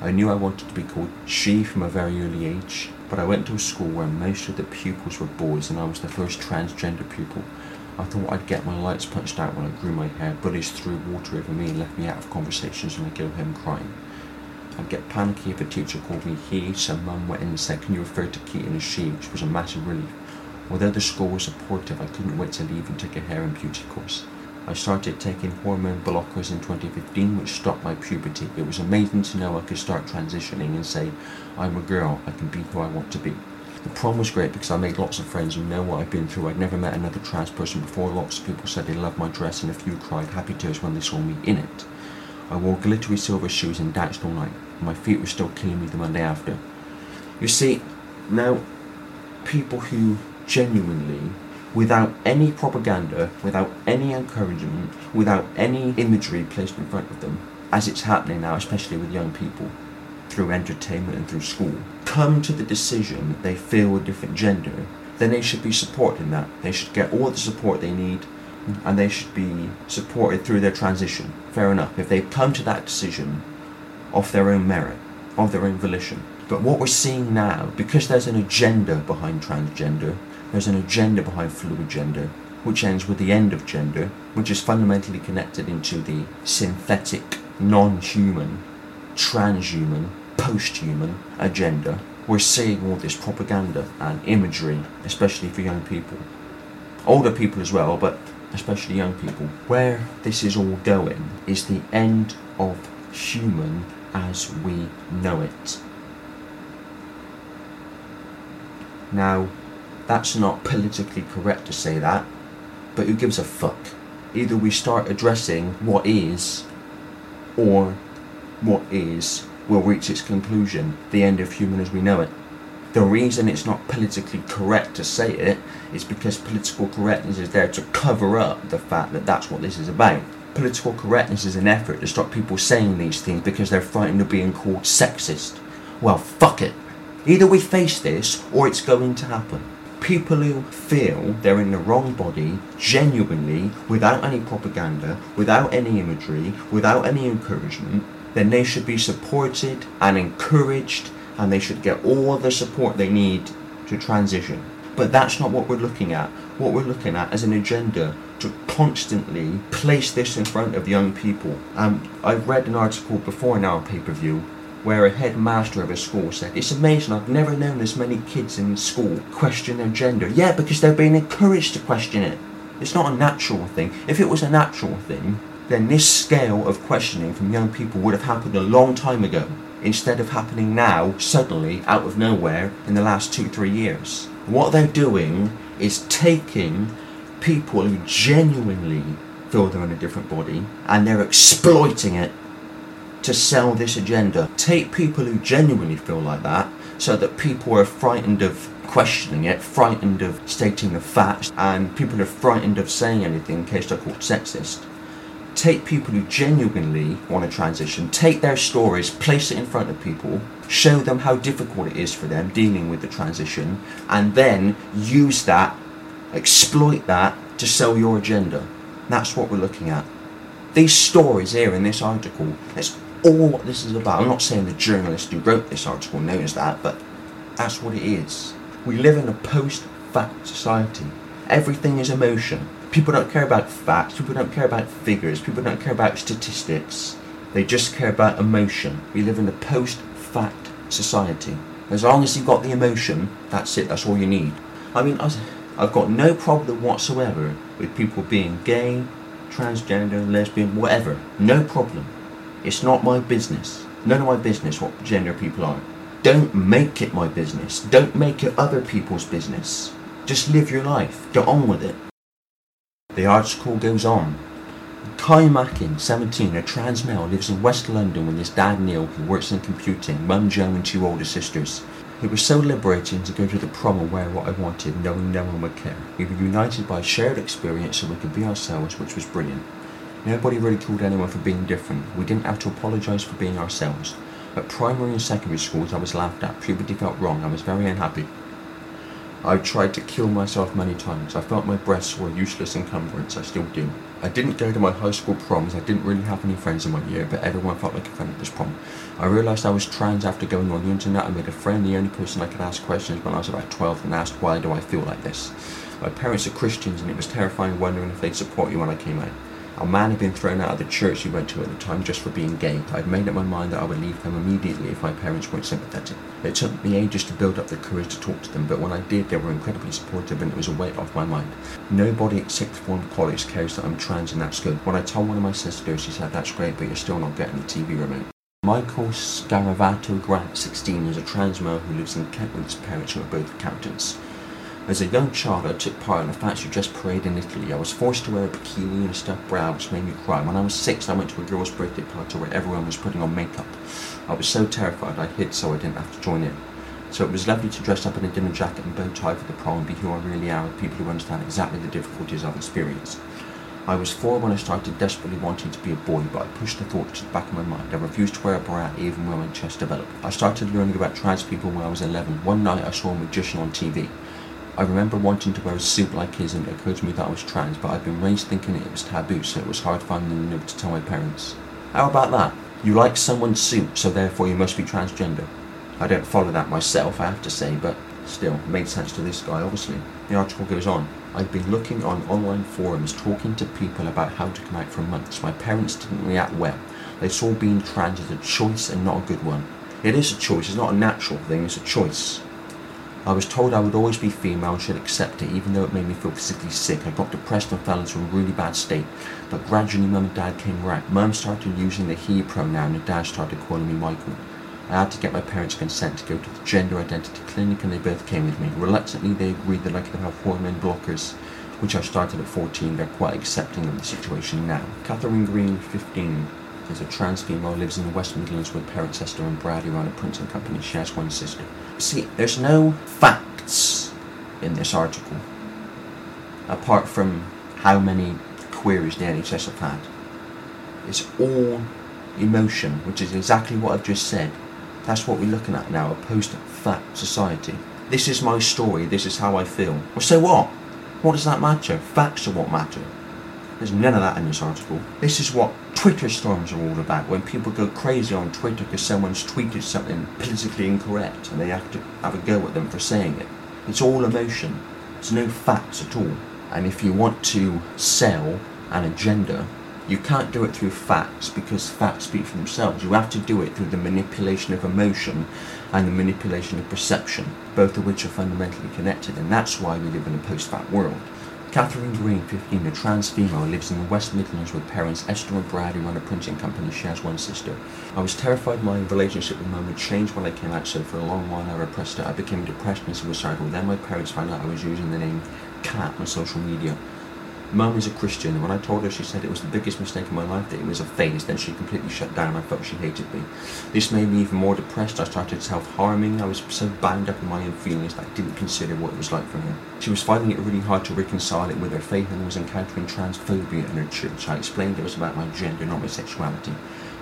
I knew I wanted to be called she from a very early age, but I went to a school where most of the pupils were boys, and I was the first transgender pupil. I thought I'd get my lights punched out when I grew my hair. Bullies threw water over me and left me out of conversations, and I'd go home crying. I'd get panicky if a teacher called me he, so Mum went in and said, "Can you refer to Keaton as she?" which was a massive relief. Although the school was supportive, I couldn't wait to leave and take a hair and beauty course. I started taking hormone blockers in 2015, which stopped my puberty. It was amazing to know I could start transitioning and say, I'm a girl, I can be who I want to be. The prom was great because I made lots of friends who know what I've been through. I'd never met another trans person before. Lots of people said they loved my dress, and a few cried happy tears when they saw me in it. I wore glittery silver shoes and danced all night. My feet were still killing me the Monday after. You see, now, people who genuinely, without any propaganda, without any encouragement, without any imagery placed in front of them, as it's happening now, especially with young people, through entertainment and through school, come to the decision that they feel a different gender, then they should be supported in that. They should get all the support they need, and they should be supported through their transition. Fair enough, if they've come to that decision of their own merit, of their own volition. But what we're seeing now, because there's an agenda behind transgender, there's an agenda behind fluid gender, which ends with the end of gender, which is fundamentally connected into the synthetic, non-human, transhuman, post-human agenda. We're seeing all this propaganda and imagery, especially for young people. Older people as well, but especially young people. Where this is all going is the end of human as we know it. Now, that's not politically correct to say that, but who gives a fuck? Either we start addressing what is, or what is will reach its conclusion, the end of human as we know it. The reason it's not politically correct to say it is because political correctness is there to cover up the fact that that's what this is about. Political correctness is an effort to stop people saying these things because they're frightened of being called sexist. Well, fuck it. Either we face this, or it's going to happen. People who feel they're in the wrong body, genuinely, without any propaganda, without any imagery, without any encouragement, then they should be supported and encouraged, and they should get all the support they need to transition. But that's not what we're looking at. What we're looking at is an agenda to constantly place this in front of young people. I've read an article before in our pay-per-view, where a headmaster of a school said, "It's amazing, I've never known as many kids in school question their gender." Yeah, because they're being encouraged to question it. It's not a natural thing. If it was a natural thing, then this scale of questioning from young people would have happened a long time ago, instead of happening now, suddenly, out of nowhere, in the last 2-3 years. What they're doing is taking people who genuinely feel they're in a different body, and they're exploiting it to sell this agenda. Take people who genuinely feel like that, so that people are frightened of questioning it, frightened of stating the facts, and people are frightened of saying anything in case they're called sexist. Take people who genuinely want to transition, take their stories, place it in front of people, show them how difficult it is for them dealing with the transition, and then use that, exploit that, to sell your agenda. That's what we're looking at. These stories here in this article, that's all what this is about. I'm not saying the journalist who wrote this article knows that, but that's what it is. We live in a post-fact society. Everything is emotion. People don't care about facts, people don't care about figures, people don't care about statistics. They just care about emotion. We live in a post-fact society. As long as you've got the emotion, that's it, that's all you need. I mean, I've got no problem whatsoever with people being gay, transgender, lesbian, whatever. No problem. It's not my business. None of my business what gender people are. Don't make it my business. Don't make it other people's business. Just live your life. Get on with it. The article goes on. Kai Mackin, 17, a trans male, lives in West London with his dad Neil, who works in computing, mum Jo and two older sisters. It was so liberating to go to the prom and wear what I wanted, knowing no one would care. We were united by a shared experience so we could be ourselves, which was brilliant. Nobody really called anyone for being different. We didn't have to apologise for being ourselves. At primary and secondary schools I was laughed at, puberty felt wrong, I was very unhappy. I tried to kill myself many times, I felt my breasts were a useless encumbrance, I still do. I didn't go to my high school proms, I didn't really have any friends in my year, but everyone felt like a friend at this prom. I realised I was trans after going on the internet, I made a friend, the only person I could ask questions when I was about 12, and asked why do I feel like this. My parents are Christians and it was terrifying wondering if they'd support you when I came out. A man had been thrown out of the church he went to at the time just for being gay. I'd made up my mind that I would leave them immediately if my parents weren't sympathetic. It took me ages to build up the courage to talk to them, but when I did, they were incredibly supportive and it was a weight off my mind. Nobody at sixth form college cares that I'm trans and that's good. When I told one of my sisters, she said, that's great, but you're still not getting the TV remote. Michael Scaravato Grant, 16, is a trans male who lives in Kent with his parents who are both accountants. As a young child, I took part in the Faction Dress Parade in Italy. I was forced to wear a bikini and a stuffed bra, which made me cry. When I was 6, I went to a girl's birthday party where everyone was putting on makeup. I was so terrified, I hid so I didn't have to join in. So it was lovely to dress up in a dinner jacket and bow tie for the prom and be who I really am with people who understand exactly the difficulties I've experienced. I was 4 when I started desperately wanting to be a boy, but I pushed the thought to the back of my mind. I refused to wear a bra even when my chest developed. I started learning about trans people when I was 11. One night I saw a magician on TV. I remember wanting to wear a suit like his and it occurred to me that I was trans, but I'd been raised thinking it was taboo, so it was hard finding the nerve to tell my parents. How about that? You like someone's suit, so therefore you must be transgender. I don't follow that myself, I have to say, but still, it made sense to this guy, obviously. The article goes on. I'd been looking on online forums, talking to people about how to come out for months. My parents didn't react well. They saw being trans as a choice and not a good one. It is a choice, it's not a natural thing, it's a choice. I was told I would always be female and should accept it, even though it made me feel physically sick. I got depressed and fell into a really bad state, but gradually Mum and Dad came around. Mum started using the he pronoun and Dad started calling me Michael. I had to get my parents' consent to go to the gender identity clinic and they both came with me. Reluctantly they agreed that I could have hormone blockers, which I started at 14. They're quite accepting of the situation now. Catherine Green, 15. Is a trans female, lives in the West Midlands with parents Esther and Brad who run a printing company. She has one sister. See, there's no facts in this article, apart from how many queries the NHS have had. It's all emotion, which is exactly what I've just said. That's what we're looking at now, a post-fact society. This is my story, this is how I feel. Well, so what? What does that matter? Facts are what matter. There's none of that in this article. This is what Twitter storms are all about, when people go crazy on Twitter because someone's tweeted something politically incorrect and they have to have a go at them for saying it. It's all emotion. There's no facts at all. And if you want to sell an agenda, you can't do it through facts because facts speak for themselves. You have to do it through the manipulation of emotion and the manipulation of perception, both of which are fundamentally connected, and that's why we live in a post-fact world. Catherine Green, 15, a trans female, lives in the West Midlands with parents Esther and Brad who run a printing company. She has one sister. I was terrified my relationship with Mum would change when I came out, so for a long while I repressed it. I became depressed and suicidal. Then my parents found out I was using the name Cat on social media. Mum is a Christian, and when I told her, she said it was the biggest mistake of my life, that it was a phase. Then she completely shut down. I felt she hated me. This made me even more depressed. I started self-harming. I was so bound up in my own feelings that I didn't consider what it was like for her. She was finding it really hard to reconcile it with her faith and was encountering transphobia in her church. I explained it was about my gender, not my sexuality.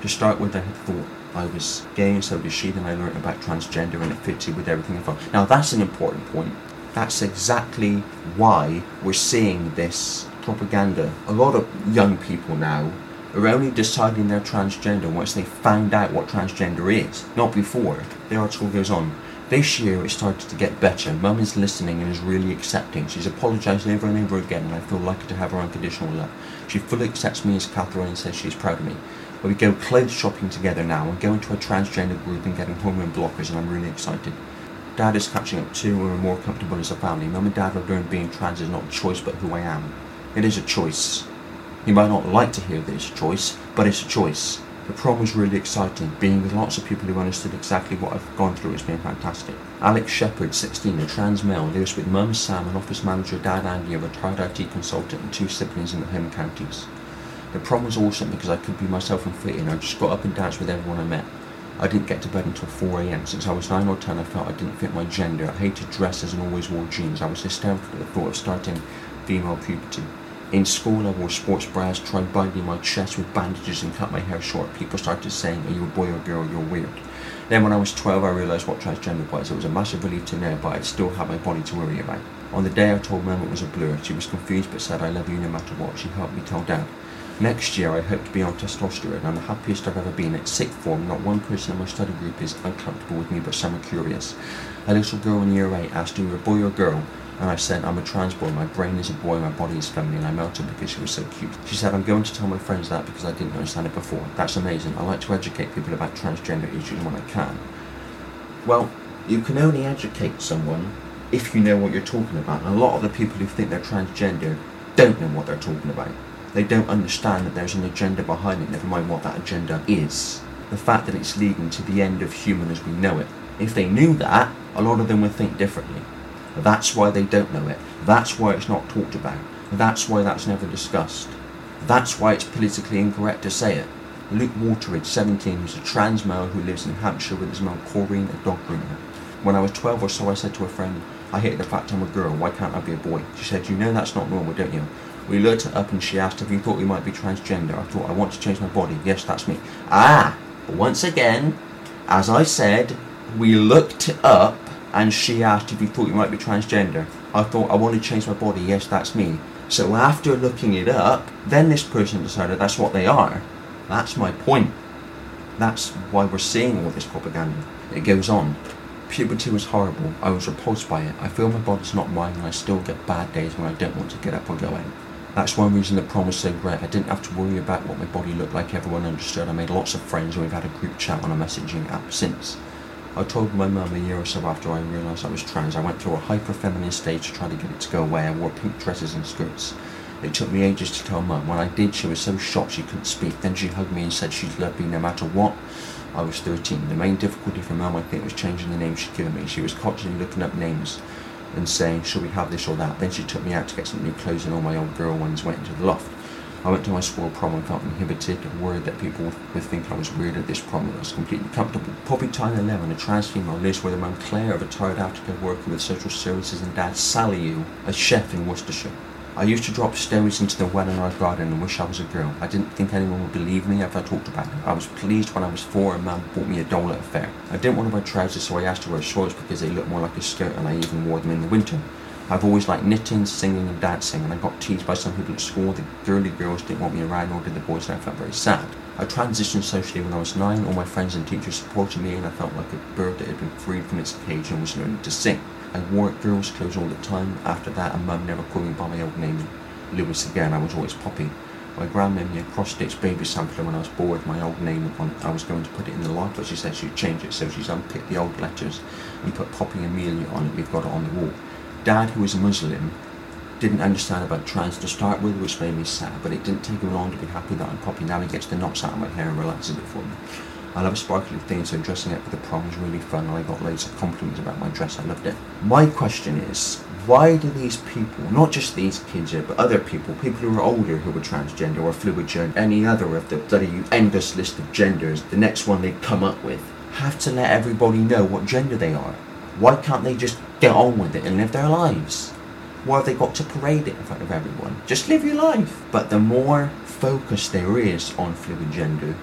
To start with, I had thought I was gay and so did she. Then I learned about transgender and it fitted with everything I thought. Now that's an important point. That's exactly why we're seeing this propaganda. A lot of young people now are only deciding they're transgender once they found out what transgender is, not before. The article goes on. This year it started to get better. Mum is listening and is really accepting. She's apologised over and over again and I feel lucky to have her unconditional love. She fully accepts me as Catherine and says she's proud of me. We go clothes shopping together now and going to a transgender group and getting hormone blockers and I'm really excited. Dad is catching up too and we're more comfortable as a family. Mum and Dad have learned being trans is not a choice but who I am. It is a choice. You might not like to hear that it's a choice, but it's a choice. The prom was really exciting, being with lots of people who understood exactly what I've gone through. It's been fantastic. Alex Shepherd, 16, a trans male, lives with mum, Sam, an office manager, dad, Andy, a retired IT consultant, and two siblings in the home counties. The prom was awesome because I could be myself and fit in. I just got up and danced with everyone I met. I didn't get to bed until 4 a.m. Since I was 9 or 10, I felt I didn't fit my gender. I hated dresses and always wore jeans. I was hysterical at the thought of starting female puberty. In school, I wore sports bras, tried binding my chest with bandages and cut my hair short. People started saying, "Are you a boy or girl? You're weird." Then when I was 12, I realised what transgender was. It was a massive relief to know, but I still had my body to worry about. On the day, I told Mum it was a blur. She was confused but said, "I love you no matter what." She helped me tell Dad. Next year, I hope to be on testosterone. I'm the happiest I've ever been. At sixth form, not one person in my study group is uncomfortable with me, but some are curious. A little girl in year 8 asked, "Are you a boy or girl?" And I said, "I'm a trans boy. My brain is a boy, my body is feminine." I melted because she was so cute. She said, "I'm going to tell my friends that because I didn't understand it before." That's amazing. I like to educate people about transgender issues when I can. Well, you can only educate someone if you know what you're talking about. And a lot of the people who think they're transgender don't know what they're talking about. They don't understand that there's an agenda behind it, never mind what that agenda is. The fact that it's leading to the end of human as we know it. If they knew that, a lot of them would think differently. That's why they don't know it. That's why it's not talked about. That's why that's never discussed. That's why it's politically incorrect to say it. Luke Wateridge, 17, is a trans male who lives in Hampshire with his mum Corrine, a dog groomer. When I was 12 or so, I said to a friend, "I hate the fact I'm a girl. Why can't I be a boy?" She said, "You know that's not normal, don't you?" We looked it up and she asked, "Have you thought we might be transgender?" I thought, "I want to change my body. Yes, that's me." Ah, once again, as I said, we looked it up and she asked, "If you thought you might be transgender?" I thought, "I want to change my body. Yes, that's me." So after looking it up, then this person decided that's what they are. That's my point. That's why we're seeing all this propaganda. It goes on. Puberty was horrible. I was repulsed by it. I feel my body's not mine and I still get bad days when I don't want to get up or go out. That's one reason the prom was so great. I didn't have to worry about what my body looked like. Everyone understood. I made lots of friends and we've had a group chat on a messaging app since. I told my mum a year or so after I realised I was trans. I went through a hyper-feminine stage to try to get it to go away. I wore pink dresses and skirts. It took me ages to tell Mum. When I did, she was so shocked she couldn't speak. Then she hugged me and said she'd love me no matter what. I was 13. The main difficulty for Mum, I think, was changing the name she'd given me. She was constantly looking up names and saying, "Shall we have this or that?" Then she took me out to get some new clothes and all my old girl ones went into the loft. I went to my school prom and felt inhibited and worried that people would think I was weird at this prom, and I was completely comfortable. Poppy Tyler Lemon, a trans female, lives with her mum Claire, a retired aftercare worker with social services, and dad Saliu, a chef in Worcestershire. I used to drop stones into the well in our garden and wish I was a girl. I didn't think anyone would believe me if I talked about it. I was pleased when I was 4 and Mum bought me a doll at a fair. I didn't want to wear trousers, so I asked her to wear shorts because they looked more like a skirt, and I even wore them in the winter. I've always liked knitting, singing and dancing, and I got teased by some people at school. The girly girls didn't want me around, nor did the boys, and I felt very sad. I transitioned socially when I was 9. All my friends and teachers supported me, and I felt like a bird that had been freed from its cage and was learning to sing. I wore girls' clothes all the time after that, and Mum never called me by my old name, Lewis, again. I was always Poppy. My gran made me a cross-stitch baby sampler when I was bored. My old name, I was going to put it in the loft, but she said she'd change it, so she's unpicked the old letters and put Poppy Amelia on it. We've got it on the wall. Dad, who was a Muslim, didn't understand about trans to start with, which made me sad, but it didn't take him long to be happy that I'm Poppy. Now he gets the knots out of my hair and relaxes it for me. I love sparkly things, so dressing up for the prom was really fun, and I got loads of compliments about my dress. I loved it. My question is, why do these people, not just these kids here, but other people, people who are older who are transgender or fluid gender, any other of the bloody endless list of genders, the next one they come up with, have to let everybody know what gender they are? Why can't they just get on with it and live their lives? Why have they got to parade it in front of everyone? Just live your life. But the more focus there is on fluid gender,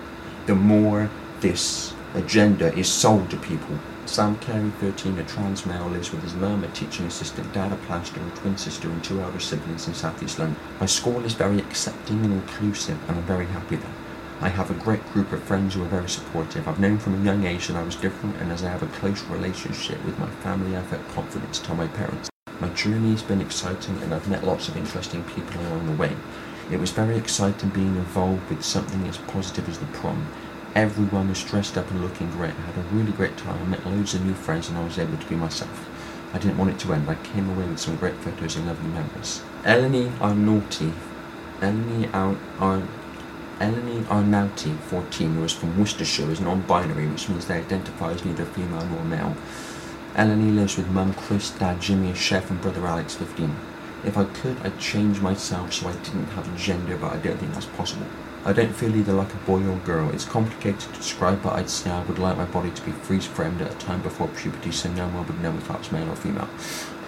the more this agenda is sold to people. Sam Carey, 13, a trans male, lives with his mum, a teaching assistant, dad, a plaster, a twin sister and two elder siblings in South East London. My school is very accepting and inclusive, and I'm very happy there. I have a great group of friends who are very supportive. I've known from a young age that I was different, and as I have a close relationship with my family, I felt confident to tell my parents. My journey has been exciting, and I've met lots of interesting people along the way. It was very exciting being involved with something as positive as the prom. Everyone was dressed up and looking great. I had a really great time. I met loads of new friends, and I was able to be myself. I didn't want it to end. I came away with some great photos and lovely memories. Eleni Arnauti. Eleni Arnauti. Eleni Arnauti, 14, was from Worcestershire, is non-binary, which means they identify as neither female nor male. Eleni lives with mum, Chris, dad, Jimmy, a chef, and brother Alex, 15. If I could, I'd change myself so I didn't have a gender, but I don't think that's possible. I don't feel either like a boy or girl. It's complicated to describe, but I'd say I would like my body to be freeze-framed at a time before puberty, so no one would know if I was male or female.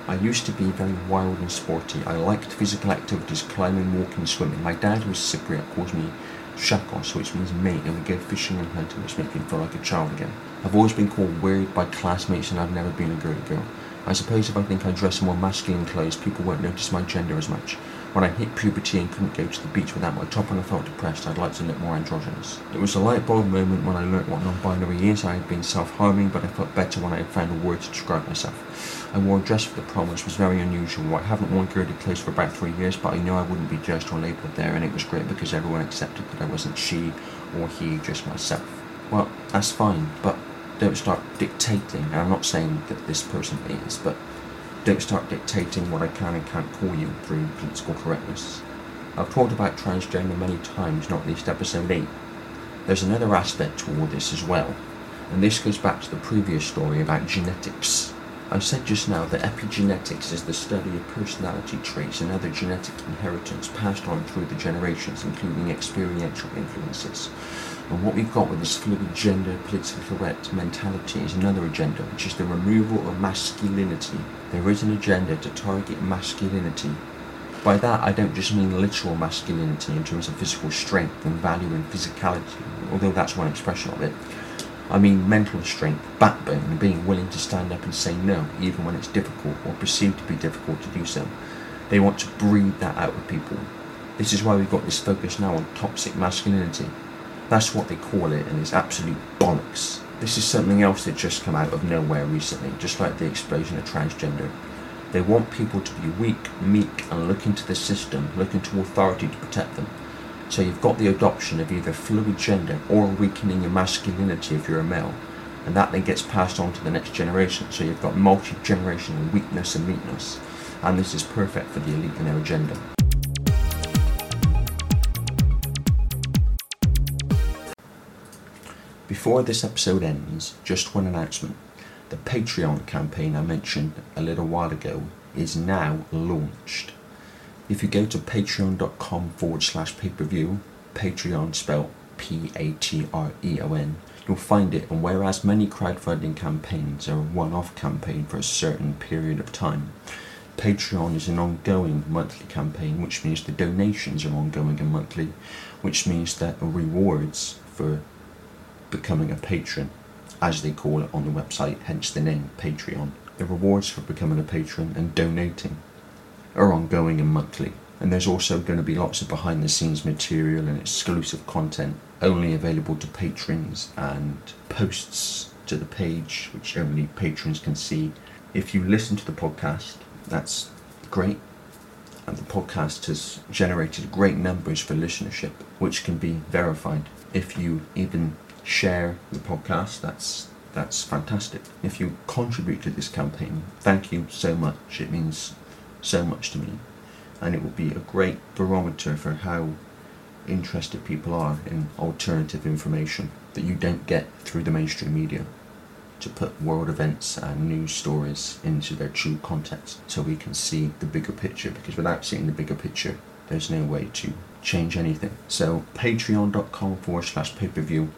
I used to be very wild and sporty. I liked physical activities, climbing, walking, swimming. My dad, who was Cypriot, calls me Shakos, which means mate, and we go fishing and hunting, which makes me feel like a child again. I've always been called weird by classmates, and I've never been a girly girl. I suppose if I think I dress in more masculine clothes, people won't notice my gender as much. When I hit puberty and couldn't go to the beach without my top on, I felt depressed. I'd like to look more androgynous. It was a light bulb moment when I learnt what non-binary is. I had been self-harming, but I felt better when I had found a word to describe myself. I wore a dress for the prom, which was very unusual. I haven't worn girded clothes for about 3 years, but I knew I wouldn't be judged or labelled there, and it was great because everyone accepted that I wasn't she or he, just myself. Well, that's fine, but don't start dictating, and I'm not saying that this person is, but don't start dictating what I can and can't call you through political correctness. I've talked about transgender many times, not least episode 8. There's another aspect to all this as well, and this goes back to the previous story about genetics. I said just now that epigenetics is the study of personality traits and other genetic inheritance passed on through the generations, including experiential influences. And what we've got with this fluid gender, politically correct mentality is another agenda, which is the removal of masculinity. There is an agenda to target masculinity. By that, I don't just mean literal masculinity in terms of physical strength and value and physicality, although that's one expression of it. I mean mental strength, backbone, and being willing to stand up and say no, even when it's difficult or perceived to be difficult to do so. They want to breed that out of people. This is why we've got this focus now on toxic masculinity. That's what they call it, and it's absolute bollocks. This is something else that just come out of nowhere recently, just like the explosion of transgender. They want people to be weak, meek, and look into the system, look into authority to protect them. So you've got the adoption of either fluid gender or weakening your masculinity if you're a male, and that then gets passed on to the next generation. So you've got multi-generational weakness and meekness, and this is perfect for the elite and their agenda. Before this episode ends, just one announcement. The Patreon campaign I mentioned a little while ago is now launched. If you go to patreon.com/pay-per-view, Patreon spelled P-A-T-R-E-O-N, you'll find it. And whereas many crowdfunding campaigns are a one-off campaign for a certain period of time, Patreon is an ongoing monthly campaign, which means the donations are ongoing and monthly, which means that rewards for becoming a patron, as they call it on the website, hence the name Patreon. The rewards for becoming a patron and donating are ongoing and monthly, and there's also going to be lots of behind the scenes material and exclusive content only available to patrons, and posts to the page which only patrons can see. If you listen to the podcast, that's great, and the podcast has generated great numbers for listenership, which can be verified. If you even share the podcast, that's fantastic. If you contribute to this campaign, thank you so much. It means so much to me, and it will be a great barometer for how interested people are in alternative information that you don't get through the mainstream media, to put world events and news stories into their true context so we can see the bigger picture, because without seeing the bigger picture, there's no way to change anything. So patreon.com/pay-per-view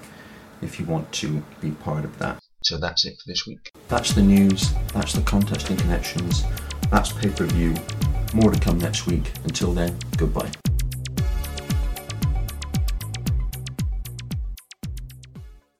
if you want to be part of that. So that's it for this week. That's the news, that's the context and connections, that's pay-per-view. More to come next week. Until then, goodbye.